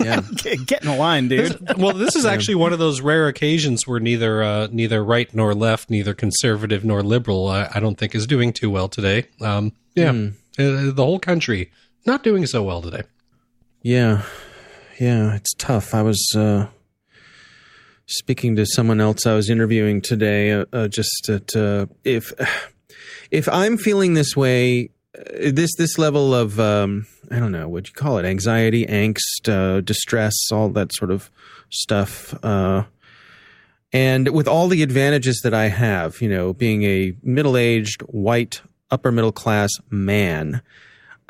Yeah. Get in a line, dude. This, well, this is actually one of those rare occasions where neither uh, neither right nor left, neither conservative nor liberal, I, I don't think is doing too well today. Um, yeah, mm. uh, the whole country not doing so well today. Yeah, yeah, it's tough. I was uh, speaking to someone else I was interviewing today. Uh, uh, just at uh, if if I'm feeling this way. This this level of, um, I don't know, what do you call it? Anxiety, angst, uh, distress, all that sort of stuff. Uh, and with all the advantages that I have, you know, being a middle-aged, white, upper-middle-class man,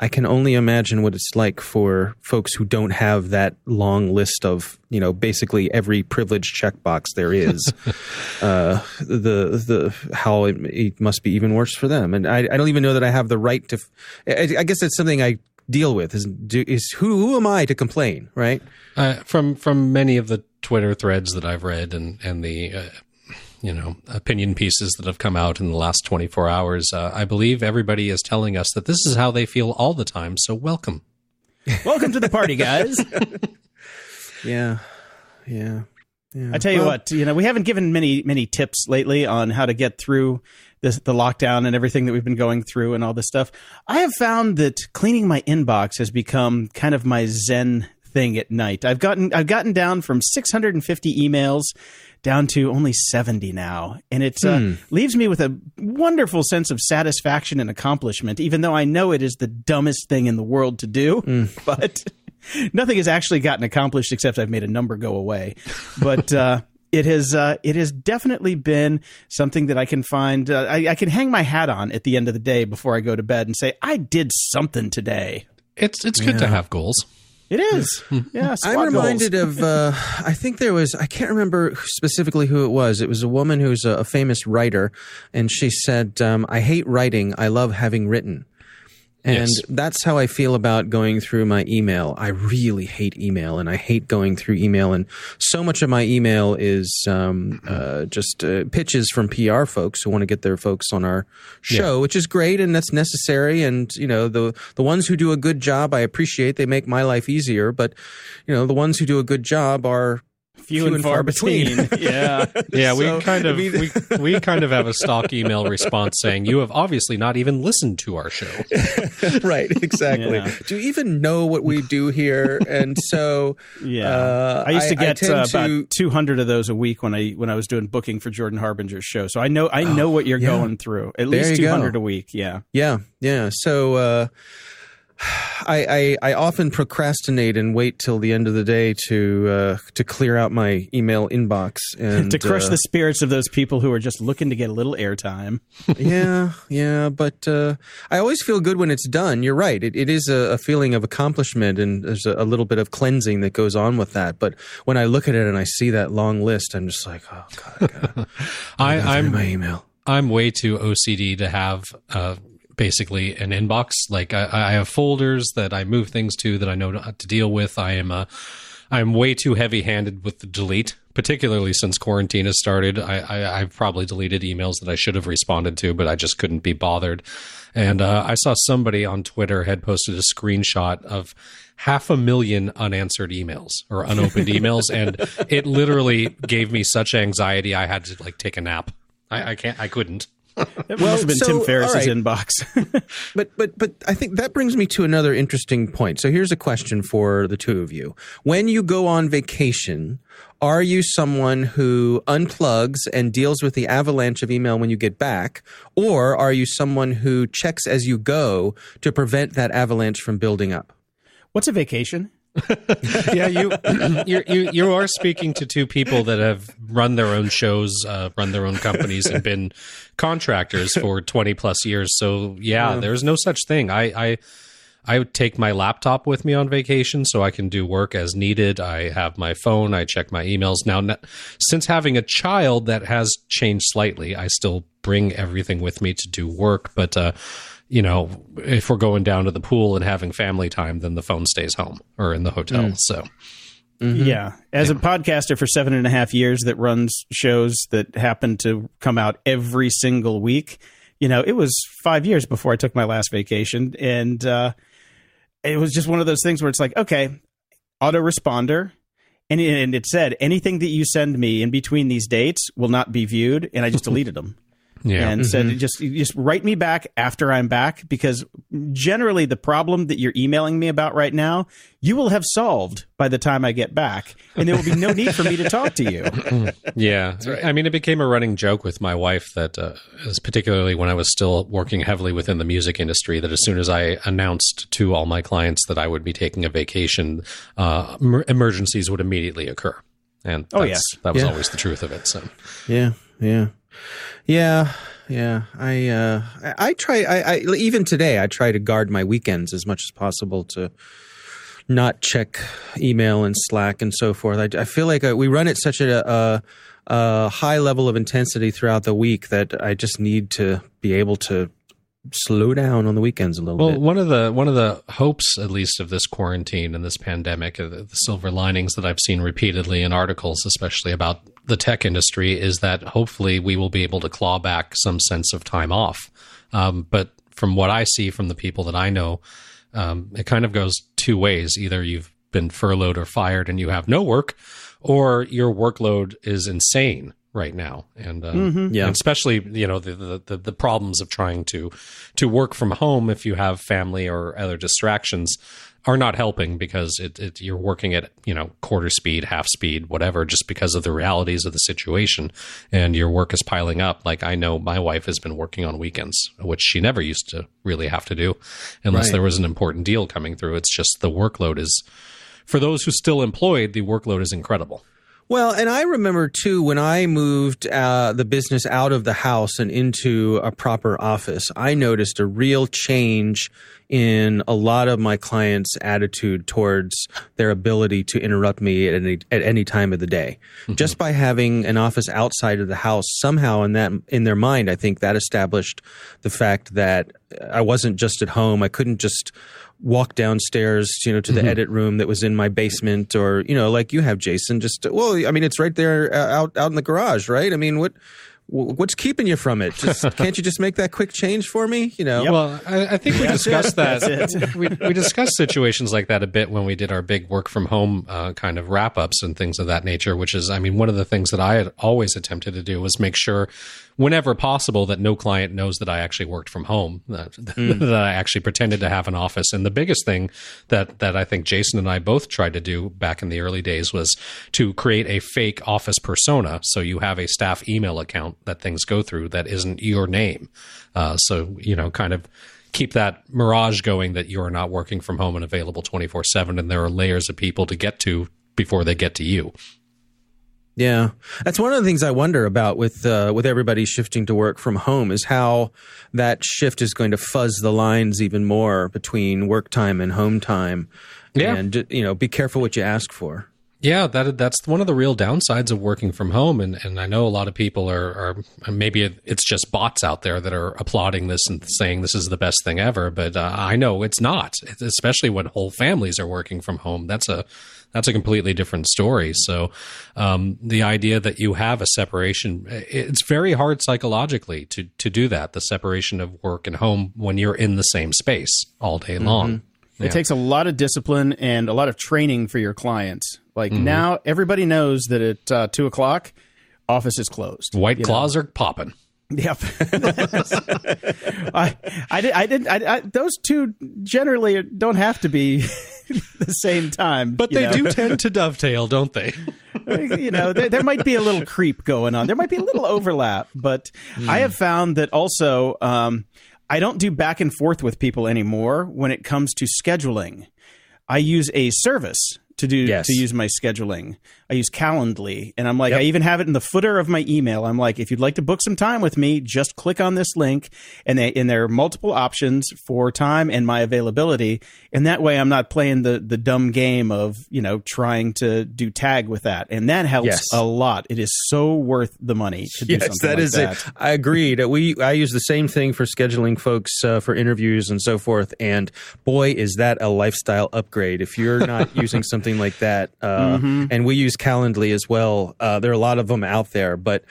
I can only imagine what it's like for folks who don't have that long list of, you know, basically every privilege checkbox there is. uh, the the how it, it must be even worse for them, and I, I don't even know that I have the right to. I, I guess that's something I deal with. Is do, is who who am I to complain? Right? Uh, from from many of the Twitter threads that I've read, and and the. Uh, you know, opinion pieces that have come out in the last twenty-four hours. Uh, I believe everybody is telling us that this is how they feel all the time. So welcome. Welcome to the party, guys. yeah. Yeah. Yeah. I tell you well, what, you know, we haven't given many, many tips lately on how to get through this, the lockdown and everything that we've been going through and all this stuff. I have found that cleaning my inbox has become kind of my zen thing at night. I've gotten I've gotten down from six hundred fifty emails down to only seventy now, and it uh, mm. leaves me with a wonderful sense of satisfaction and accomplishment, even though I know it is the dumbest thing in the world to do, mm. but nothing has actually gotten accomplished except I've made a number go away. But uh It has uh, it has definitely been something that I can find uh, I, I can hang my hat on at the end of the day before I go to bed and say I did something today. It's it's good yeah. to have goals. It is. Yeah, I'm reminded of, uh, I think there was, I can't remember specifically who it was. It was a woman who's a, a famous writer, and she said, um, I hate writing. I love having written. And yes. that's how I feel about going through my email. I really hate email, and I hate going through email. And so much of my email is um, uh, just uh, pitches from P R folks who want to get their folks on our show, yeah. which is great, and that's necessary. And you know, the the ones who do a good job, I appreciate. They make my life easier. But you know, the ones who do a good job are. Few, few and, and far, far between. between. Yeah, yeah. We so, kind of I mean, we, we kind of have a stock email response saying you have obviously not even listened to our show. Right. Exactly. Yeah. Do you even know what we do here? And so, yeah. Uh, I used to get uh, about to... two hundred of those a week when I when I was doing booking for Jordan Harbinger's show. So I know I know oh, what you're yeah. going through. At there least two hundred go. a week. Yeah. Yeah. Yeah. So. Uh, I, I, I often procrastinate and wait till the end of the day to uh, to clear out my email inbox. And, to crush uh, the spirits of those people who are just looking to get a little airtime. yeah, yeah. But uh, I always feel good when it's done. You're right. It, it is a, a feeling of accomplishment, and there's a, a little bit of cleansing that goes on with that. But when I look at it and I see that long list, I'm just like, oh, God, I gotta, I, I gotta I'm, my email. I'm way too O C D to have uh, – basically an inbox. Like I, I have folders that I move things to that I know to, to deal with. I am a, I'm way too heavy handed with the delete particularly since quarantine has started. I, I, I've probably deleted emails that I should have responded to, but I just couldn't be bothered. And uh, I saw somebody on Twitter had posted a screenshot of half a million unanswered emails or unopened emails. And it literally gave me such anxiety. I had to like take a nap. I, I can't, I couldn't. It well, must have been so, Tim Ferriss's right. inbox. but but but I think that brings me to another interesting point. So here's a question for the two of you. When you go on vacation, are you someone who unplugs and deals with the avalanche of email when you get back? Or are you someone who checks as you go to prevent that avalanche from building up? What's a vacation? yeah, you, you you you are speaking to two people that have run their own shows, uh, run their own companies, and been contractors for twenty plus years. So yeah, yeah. there's no such thing. I, I I take my laptop with me on vacation so I can do work as needed. I have my phone. I check my emails. Now, since having a child, that has changed slightly. I still bring everything with me to do work, but. Uh, You know, if we're going down to the pool and having family time, then the phone stays home or in the hotel. Mm. So, mm-hmm. yeah. As yeah. a podcaster for seven and a half years that runs shows that happen to come out every single week, you know, it was five years before I took my last vacation. And uh, it was just one of those things where it's like, okay, autoresponder. And it, and it said, anything that you send me in between these dates will not be viewed. And I just deleted them. Yeah. And mm-hmm. said, just just write me back after I'm back, because generally the problem that you're emailing me about right now, you will have solved by the time I get back, and there will be no need for me to talk to you. Yeah. Right. I mean, it became a running joke with my wife that, uh, particularly when I was still working heavily within the music industry, that as soon as I announced to all my clients that I would be taking a vacation, uh, em- emergencies would immediately occur. And that's, oh, yeah. that was yeah. always the truth of it. So, yeah. Yeah. Yeah, yeah. I uh, I, I try. I, I even today I try to guard my weekends as much as possible to not check email and Slack and so forth. I, I feel like I, we run at such a, a, a high level of intensity throughout the week that I just need to be able to slow down on the weekends a little well, bit. Well, one of the one of the hopes, at least, of this quarantine and this pandemic, the silver linings that I've seen repeatedly in articles, especially about the tech industry, is that hopefully we will be able to claw back some sense of time off. Um, but from what I see from the people that I know, um, it kind of goes two ways. Either you've been furloughed or fired and you have no work, or your workload is insane right now. And, um, mm-hmm. yeah. and especially, you know, the, the, the problems of trying to, to work from home if you have family or other distractions are not helping, because it, it you're working at, you know, quarter speed, half speed, whatever, just because of the realities of the situation, and your work is piling up. Like, I know my wife has been working on weekends, which she never used to really have to do unless right. there was an important deal coming through. It's just the workload is, for those who still employed, the workload is incredible. Well, and I remember, too, when I moved uh, the business out of the house and into a proper office, I noticed a real change in a lot of my clients' attitude towards their ability to interrupt me at any at any time of the day. Mm-hmm. Just by having an office outside of the house, somehow in that in their mind, I think that established the fact that I wasn't just at home. I couldn't just walk downstairs, you know, to the mm-hmm. edit room that was in my basement, or, you know, like you have, Jason, just, well, I mean, it's right there uh, out out in the garage, right? I mean, what... What's keeping you from it? Just, can't you just make that quick change for me? You know. Yep. Well, I, I think we discussed that. we, we discussed situations like that a bit when we did our big work from home uh, kind of wrap ups and things of that nature. Which is, I mean, one of the things that I had always attempted to do was make sure, whenever possible, that no client knows that I actually worked from home. That, mm. that I actually pretended to have an office. And the biggest thing that that I think Jason and I both tried to do back in the early days was to create a fake office persona. So you have a staff email account that things go through that isn't your name. Uh, so, you know, kind of keep that mirage going that you're not working from home and available twenty-four seven, and there are layers of people to get to before they get to you. Yeah. That's one of the things I wonder about with uh, with everybody shifting to work from home, is how that shift is going to fuzz the lines even more between work time and home time. Yeah. And, you know, be careful what you ask for. Yeah, that that's one of the real downsides of working from home. And, and I know a lot of people are, are, maybe it's just bots out there that are applauding this and saying this is the best thing ever. But uh, I know it's not, especially when whole families are working from home. That's a That's a completely different story. So um, the idea that you have a separation, it's very hard psychologically to to do that, the separation of work and home when you're in the same space all day long. Mm-hmm. Yeah. It takes a lot of discipline and a lot of training for your clients. Like mm-hmm. now everybody knows that at uh, two o'clock, office is closed. White claws know? are popping. Yep. I, I did. I did. I, I, those two generally don't have to be the same time, but they know? do tend to dovetail, don't they? You know, there, there might be a little creep going on. There might be a little overlap, but mm. I have found that also um, I don't do back and forth with people anymore when it comes to scheduling. I use a service to do yes. to use my scheduling. I use Calendly, and I'm like, yep. I even have it in the footer of my email. I'm like, if you'd like to book some time with me, just click on this link, and they and there are multiple options for time and my availability, and that way I'm not playing the the dumb game of, you know, trying to do tag with that, and that helps yes. a lot. It is so worth the money to do yes, something that like is that. It. I agreed. We I use the same thing for scheduling folks uh, for interviews and so forth, and boy, is that a lifestyle upgrade if you're not using something like that. Uh, mm-hmm. And we use Calendly as well. Uh, there are a lot of them out there, but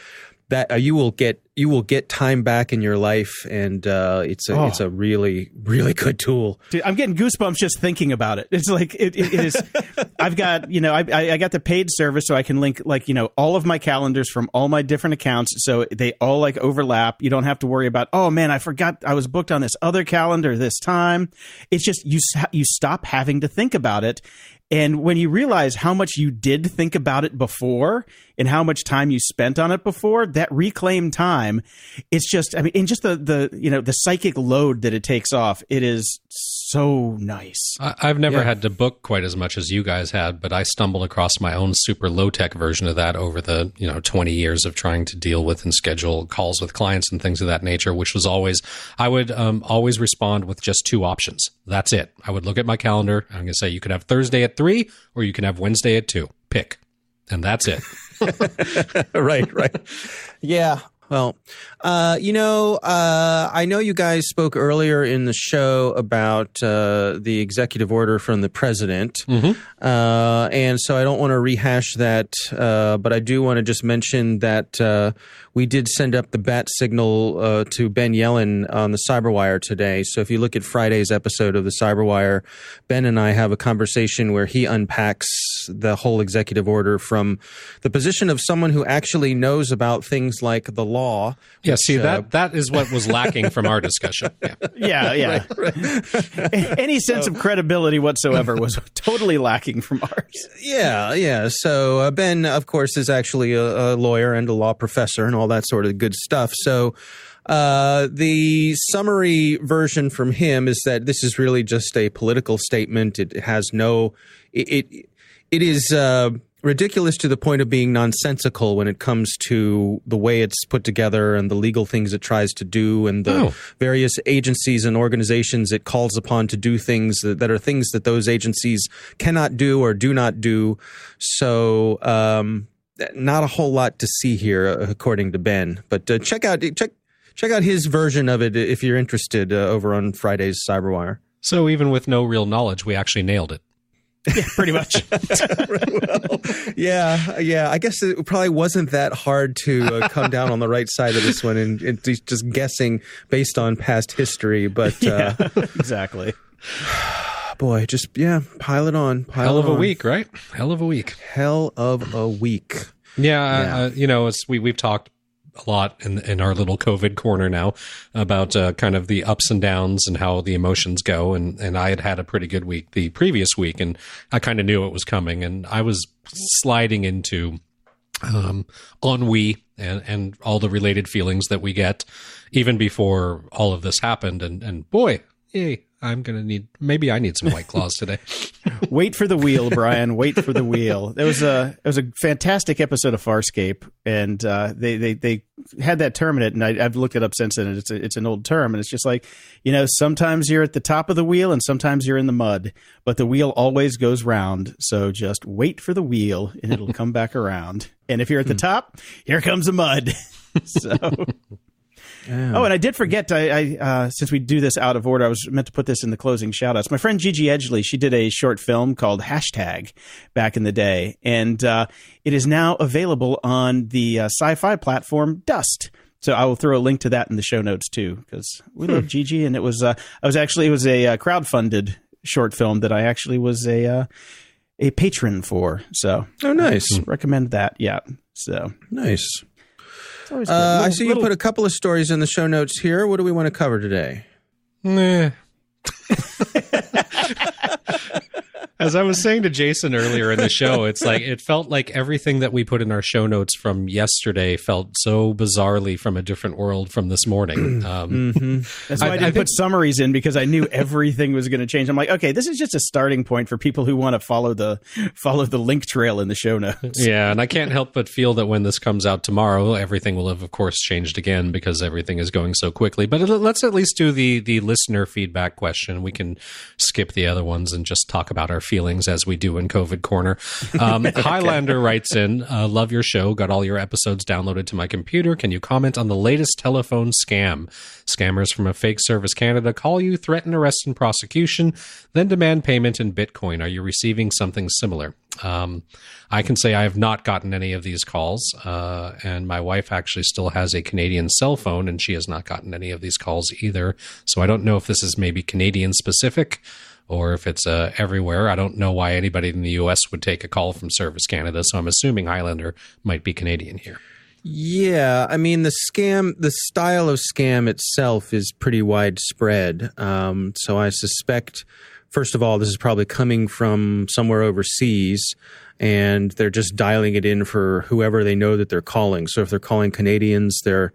that uh, you will get you will get time back in your life, and uh, it's a oh. it's a really really good tool. Dude, I'm getting goosebumps just thinking about it. It's like it, it, it is. I've got you know I I got the paid service, so I can link like you know all of my calendars from all my different accounts, so they all like overlap. You don't have to worry about oh man I forgot I was booked on this other calendar this time. It's just you you stop having to think about it. And when you realize how much you did think about it before and how much time you spent on it before, that reclaimed time, it's just, I mean, and just the, the you know, the psychic load that it takes off, it is so nice. I, I've never yeah. had to book quite as much as you guys had, but I stumbled across my own super low-tech version of that over the, you know, twenty years of trying to deal with and schedule calls with clients and things of that nature, which was always, I would um, always respond with just two options. That's it. I would look at my calendar. I'm going to say, you could have Thursday at three, or you can have Wednesday at two. Pick, and that's it. right, right. Yeah. Well, uh, you know, uh, I know you guys spoke earlier in the show about uh, the executive order from the president, mm-hmm. uh, and so I don't want to rehash that, uh, but I do want to just mention that uh, we did send up the bat signal uh, to Ben Yellen on the Cyberwire today. So if you look at Friday's episode of the Cyberwire, Ben and I have a conversation where he unpacks the whole executive order from the position of someone who actually knows about things like the law. Law, yeah, which, see, that uh, that is what was lacking from our discussion. Yeah, yeah. yeah. Right, right. Any sense so. of credibility whatsoever was totally lacking from ours. Yeah, yeah. So uh, Ben, of course, is actually a, a lawyer and a law professor and all that sort of good stuff. So uh, the summary version from him is that this is really just a political statement. It has no – it it is uh, – ridiculous to the point of being nonsensical when it comes to the way it's put together and the legal things it tries to do and the oh. various agencies and organizations it calls upon to do things that, that are things that those agencies cannot do or do not do. So um, not a whole lot to see here, according to Ben. But uh, check out check check out his version of it if you're interested uh, over on Friday's Cyberwire. So even with no real knowledge, we actually nailed it. Yeah, pretty much. well, yeah, yeah. I guess it probably wasn't that hard to uh, come down on the right side of this one and, and just guessing based on past history. But uh, yeah, exactly. Boy, just, yeah, pile it on. Pile Hell of on. a week, right? Hell of a week. Hell of a week. Yeah, yeah. Uh, you know, as we, we've talked a lot in in our little COVID corner now about uh, kind of the ups and downs and how the emotions go. And, and I had had a pretty good week the previous week, and I kind of knew it was coming. And I was sliding into um, ennui and, and all the related feelings that we get even before all of this happened. And, and boy, yay, I'm going to need, maybe I need some White Claws today. Wait for the wheel, Brian. Wait for the wheel. There was a, it was a fantastic episode of Farscape, and uh, they, they, they had that term in it. And I, I've looked it up since then. And it's a, it's an old term. And it's just like, you know, sometimes you're at the top of the wheel and sometimes you're in the mud, but the wheel always goes round. So just wait for the wheel and it'll come back around. And if you're at the top, here comes the mud. So. Oh, and I did forget, I, I uh, since we do this out of order, I was meant to put this in the closing shout-outs. My friend Gigi Edgley, she did a short film called Hashtag back in the day, and uh, it is now available on the uh, sci-fi platform Dust. So I will throw a link to that in the show notes, too, because we hmm. love Gigi, and it was uh, I was actually it was a uh, crowdfunded short film that I actually was a uh, a patron for. So oh, nice, I recommend that. Yeah, so nice. Uh, little, I see you little... put a couple of stories in the show notes here. What do we want to cover today? Nah. As I was saying to Jason earlier in the show, it's like it felt like everything that we put in our show notes from yesterday felt so bizarrely from a different world from this morning. Um, mm-hmm. That's why I, I, I think... put summaries in, because I knew everything was going to change. I'm like, okay, this is just a starting point for people who want to follow the follow the link trail in the show notes. Yeah, and I can't help but feel that when this comes out tomorrow, everything will have, of course, changed again because everything is going so quickly. But let's at least do the the listener feedback question. We can skip the other ones and just talk about our feelings as we do in COVID Corner. Um, okay. Highlander writes in, uh, love your show. Got all your episodes downloaded to my computer. Can you comment on the latest telephone scam? Scammers from a fake Service Canada call you, threaten arrest and prosecution, then demand payment in Bitcoin. Are you receiving something similar? Um, I can say I have not gotten any of these calls, uh, and my wife actually still has a Canadian cell phone, and she has not gotten any of these calls either. So I don't know if this is maybe Canadian specific, or if it's uh, everywhere. I don't know why anybody in the U S would take a call from Service Canada, so I'm assuming Highlander might be Canadian here. Yeah, I mean, the scam, the style of scam itself is pretty widespread. Um, so I suspect, first of all, this is probably coming from somewhere overseas, and they're just dialing it in for whoever they know that they're calling. So if they're calling Canadians, they're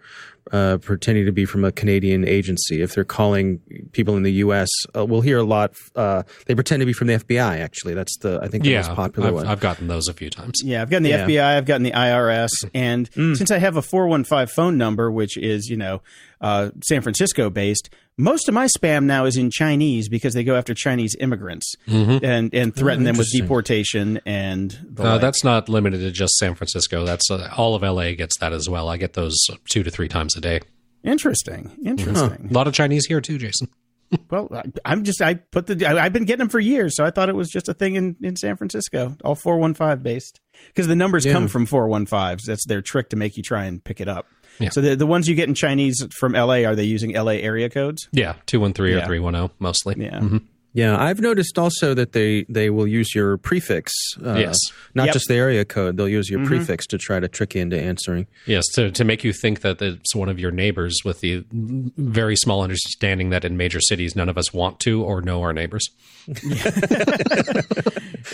Uh, pretending to be from a Canadian agency. If they're calling people in the U S, uh, we'll hear a lot. Uh, they pretend to be from the F B I, actually. That's the, I think, the yeah, most popular I've, one. I've gotten those a few times. Yeah, I've gotten the yeah. F B I, I've gotten the I R S. And mm. since I have a four one five phone number, which is, you know, uh, San Francisco based, most of my spam now is in Chinese because they go after Chinese immigrants mm-hmm. and, and threaten oh, them with deportation and the uh, like. That's not limited to just San Francisco. That's uh, all of L A gets that as well. I get those two to three times a day. Interesting. Interesting. Huh. A lot of Chinese here too, Jason. Well, I, I'm just, I put the, I, I've been getting them for years. So I thought it was just a thing in, in San Francisco, all four one five based, because the numbers yeah. come from four one fives. That's their trick to make you try and pick it up. Yeah. So the the ones you get in Chinese from L A, are they using L A area codes? Yeah, two one three yeah. or three one zero mostly. Yeah. Mm-hmm. Yeah, I've noticed also that they, they will use your prefix. Uh, yes. Not yep. just the area code. They'll use your mm-hmm. prefix to try to trick you into answering. Yes, to, to make you think that it's one of your neighbors, with the very small understanding that in major cities, none of us want to or know our neighbors.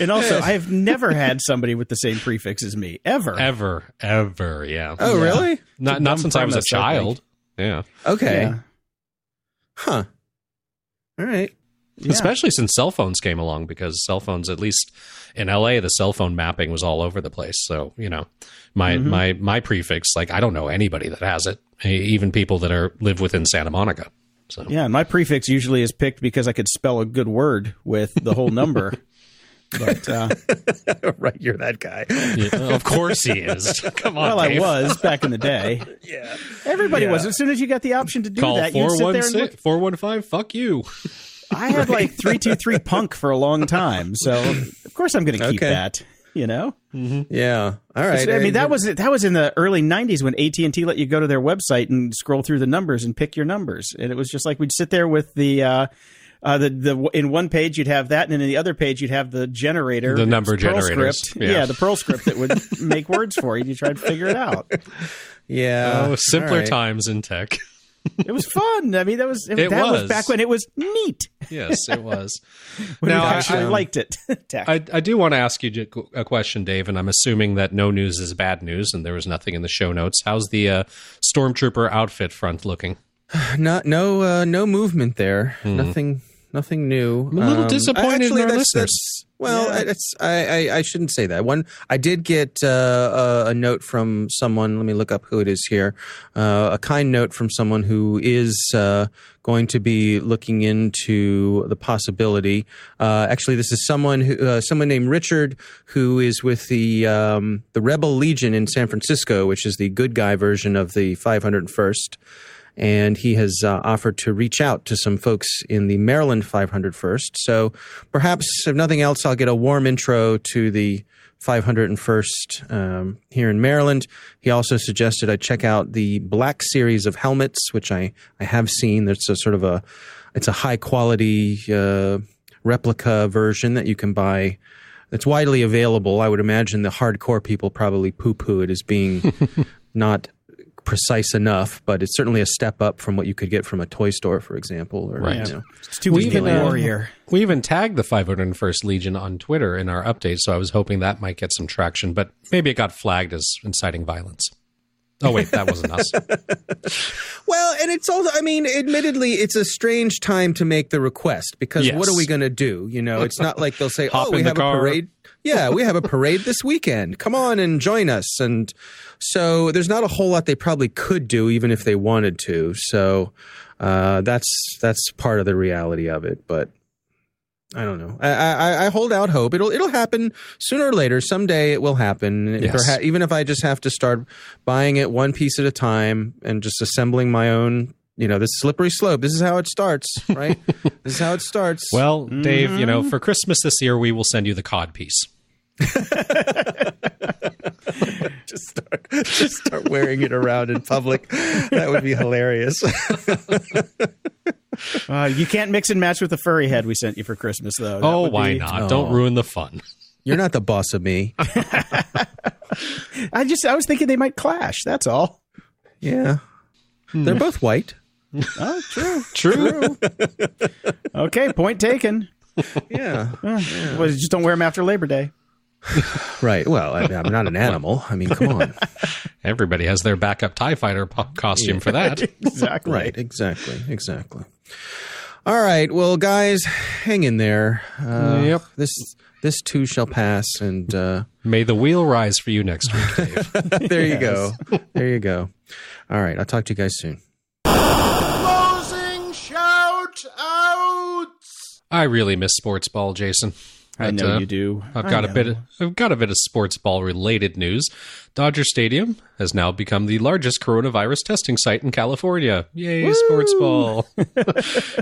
And also, I've never had somebody with the same prefix as me, ever. Ever, ever, yeah. Oh, yeah. Really? Not, not since I was a child. Yeah. Okay. Yeah. Huh. All right. Yeah. Especially since cell phones came along, because cell phones, at least in L A, the cell phone mapping was all over the place. So, you know, my mm-hmm. my my prefix, like, I don't know anybody that has it, even people that are live within Santa Monica. So yeah, and my prefix usually is picked because I could spell a good word with the whole number. But, uh, right, you're that guy. Yeah, of course he is. Come on, well, Dave. I was back in the day. yeah, everybody yeah. was. As soon as you got the option to do Call that, you sit there and look. four one five, fuck you. I had like three two three punk for a long time, so of course I'm going to keep okay. that, you know? Mm-hmm. Yeah. All right. I mean, that was that was in the early nineties when A T and T let you go to their website and scroll through the numbers and pick your numbers. And it was just like we'd sit there with the uh, – Uh, the the in one page you'd have that, and in the other page you'd have the generator, the number generator, yeah. yeah, the Perl script that would make words for you. And you tried to figure it out. Yeah, oh, simpler right. times in tech. It was fun. I mean, that was it, it that was. was back when it was neat. Yes, it was. When now, actually I, I liked it. I, I do want to ask you a question, Dave, and I'm assuming that no news is bad news, and there was nothing in the show notes. How's the uh, stormtrooper outfit front looking? Not no uh, no movement there. Mm. Nothing. nothing new. I'm a little um, disappointed actually, in our that's, listeners. That's, well, yeah. I, that's, I, I, I shouldn't say that. One, I did get uh, a, a note from someone. Let me look up who it is here. Uh, a kind note from someone who is uh, going to be looking into the possibility. Uh, actually, this is someone who, uh, someone named Richard, who is with the um, the Rebel Legion in San Francisco, which is the good guy version of the five hundred first. And he has uh, offered to reach out to some folks in the Maryland five hundred first. So perhaps, if nothing else, I'll get a warm intro to the five hundred first um, here in Maryland. He also suggested I check out the Black series of helmets, which I, I have seen. There's a sort of a it's a high quality uh, replica version that you can buy. It's widely available. I would imagine the hardcore people probably poo-poo it as being not precise enough, but it's certainly a step up from what you could get from a toy store, for example. Or, right. You know, it's too we even, uh, warrior. We even tagged the five hundred first Legion on Twitter in our update, so I was hoping that might get some traction, but maybe it got flagged as inciting violence. Oh, wait, that wasn't us. Well, and it's also, I mean, admittedly, it's a strange time to make the request because yes. What are we going to do? You know, it's not like they'll say, oh, we have car. a parade. Yeah, we have a parade this weekend. Come on and join us. And so there's not a whole lot they probably could do even if they wanted to. So uh, that's that's part of the reality of it. But I don't know. I, I, I hold out hope. It'll it'll happen sooner or later. Someday it will happen. Yes. Perhaps, even if I just have to start buying it one piece at a time and just assembling my own. You know, this slippery slope. This is how it starts, right? This is how it starts. Well, Dave, mm-hmm. you know, for Christmas this year, we will send you the cod piece. just start, just start wearing it around in public. That would be hilarious. uh, you can't mix and match with the furry head we sent you for Christmas, though. That oh, why be, not? Oh. Don't ruin the fun. You're not the boss of me. I just, I was thinking they might clash. That's all. Yeah, hmm. They're both white. Oh, true. True. Okay, point taken. Yeah. yeah. Well, just don't wear them after Labor Day. Right. Well, I mean, I'm not an animal. I mean, come on. Everybody has their backup TIE fighter costume yeah. for that. Exactly. Right. Exactly. Exactly. All right. Well, guys, hang in there. Uh, yep. This this too shall pass, and uh, may the wheel rise for you next week, Dave. There yes. you go. There you go. All right. I'll talk to you guys soon. Closing shout outs. I really miss sports ball, Jason. But, I know uh, you do. I've got a bit. Of, I've got a bit of sports ball related news. Dodger Stadium has now become the largest coronavirus testing site in California. Yay, Woo! Sports ball!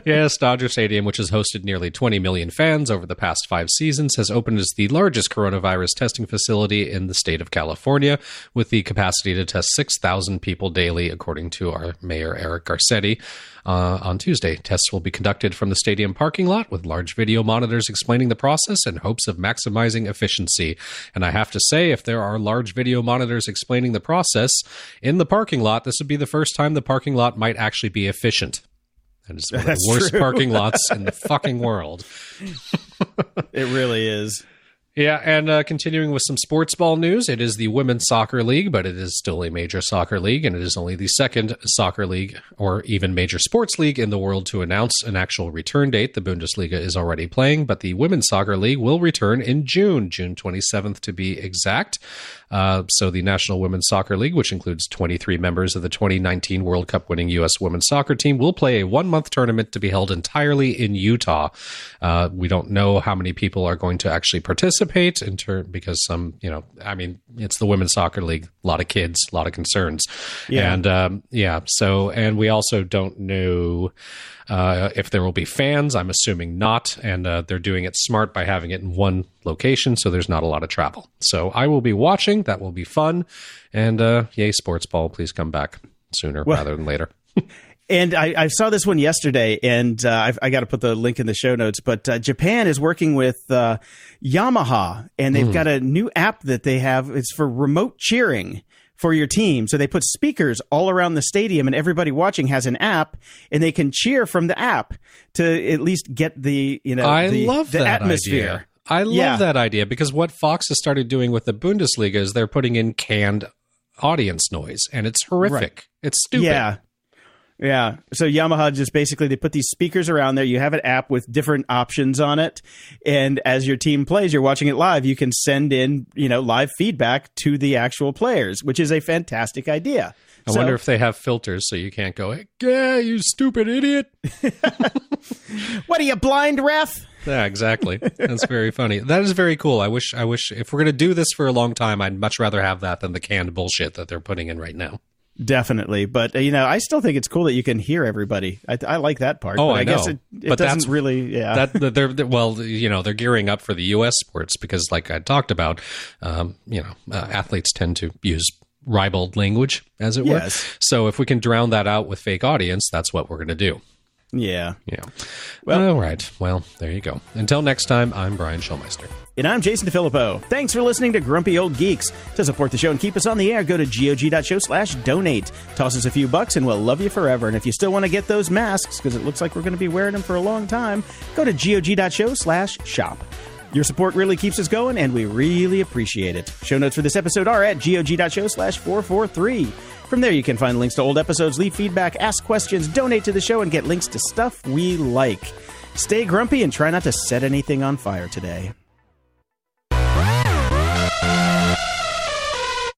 Yes, Dodger Stadium, which has hosted nearly twenty million fans over the past five seasons, has opened as the largest coronavirus testing facility in the state of California, with the capacity to test six thousand people daily, according to our mayor, Eric Garcetti. Uh, on Tuesday, tests will be conducted from the stadium parking lot with large video monitors explaining the process in hopes of maximizing efficiency. And I have to say, if there are large video monitors explaining the process in the parking lot, this would be the first time the parking lot might actually be efficient. That is one of the worst true. parking lots in the fucking world. It really is. Yeah, and uh, continuing with some sports ball news, it is the Women's Soccer League, but it is still a major soccer league, and it is only the second soccer league or even major sports league in the world to announce an actual return date. The Bundesliga is already playing, but the Women's Soccer League will return in June, June twenty-seventh to be exact. Uh, so the National Women's Soccer League, which includes twenty-three members of the twenty nineteen World Cup winning U S women's soccer team, will play a one-month tournament to be held entirely in Utah. Uh, we don't know how many people are going to actually participate. In turn, because some, you know, I mean, it's the Women's Soccer League, a lot of kids, a lot of concerns. Yeah. And um, yeah, so, and we also don't know uh, if there will be fans. I'm assuming not. And uh, they're doing it smart by having it in one location. So there's not a lot of travel. So I will be watching. That will be fun. And uh, yay, sports ball, please come back sooner well, rather than later. And I, I saw this one yesterday, and uh, I've, I got to put the link in the show notes. But uh, Japan is working with uh, Yamaha, and they've mm. got a new app that they have. It's for remote cheering for your team. So they put speakers all around the stadium, and everybody watching has an app, and they can cheer from the app to at least get the you know I the, love the that atmosphere. Idea. I love yeah. that idea because what Fox has started doing with the Bundesliga is they're putting in canned audience noise, and it's horrific. Right. It's stupid. Yeah. Yeah. So Yamaha just basically, they put these speakers around there. You have an app with different options on it. And as your team plays, you're watching it live. You can send in, you know, live feedback to the actual players, which is a fantastic idea. I so, wonder if they have filters so you can't go, hey, yeah, you stupid idiot. What are you, blind ref? Yeah, exactly. That's very funny. That is very cool. I wish, I wish if we're going to do this for a long time, I'd much rather have that than the canned bullshit that they're putting in right now. Definitely. But, you know, I still think it's cool that you can hear everybody. I, I like that part. Oh, but I, I know. guess it, it but doesn't that's, really. Yeah. That, they're, they're, well, you know, they're gearing up for the U S sports because, like I talked about, um, you know, uh, athletes tend to use ribald language, as it yes. were. So if we can drown that out with fake audience, that's what we're going to do. Yeah. Yeah. Well, all right. Well, there you go. Until next time, I'm Brian Schulmeister. And I'm Jason DeFilippo. Thanks for listening to Grumpy Old Geeks. To support the show and keep us on the air, go to gog.show slash donate. Toss us a few bucks and we'll love you forever. And if you still want to get those masks, because it looks like we're going to be wearing them for a long time, go to gog.show slash shop. Your support really keeps us going, and we really appreciate it. Show notes for this episode are at gog.show slash 443. From there, you can find links to old episodes, leave feedback, ask questions, donate to the show, and get links to stuff we like. Stay grumpy and try not to set anything on fire today.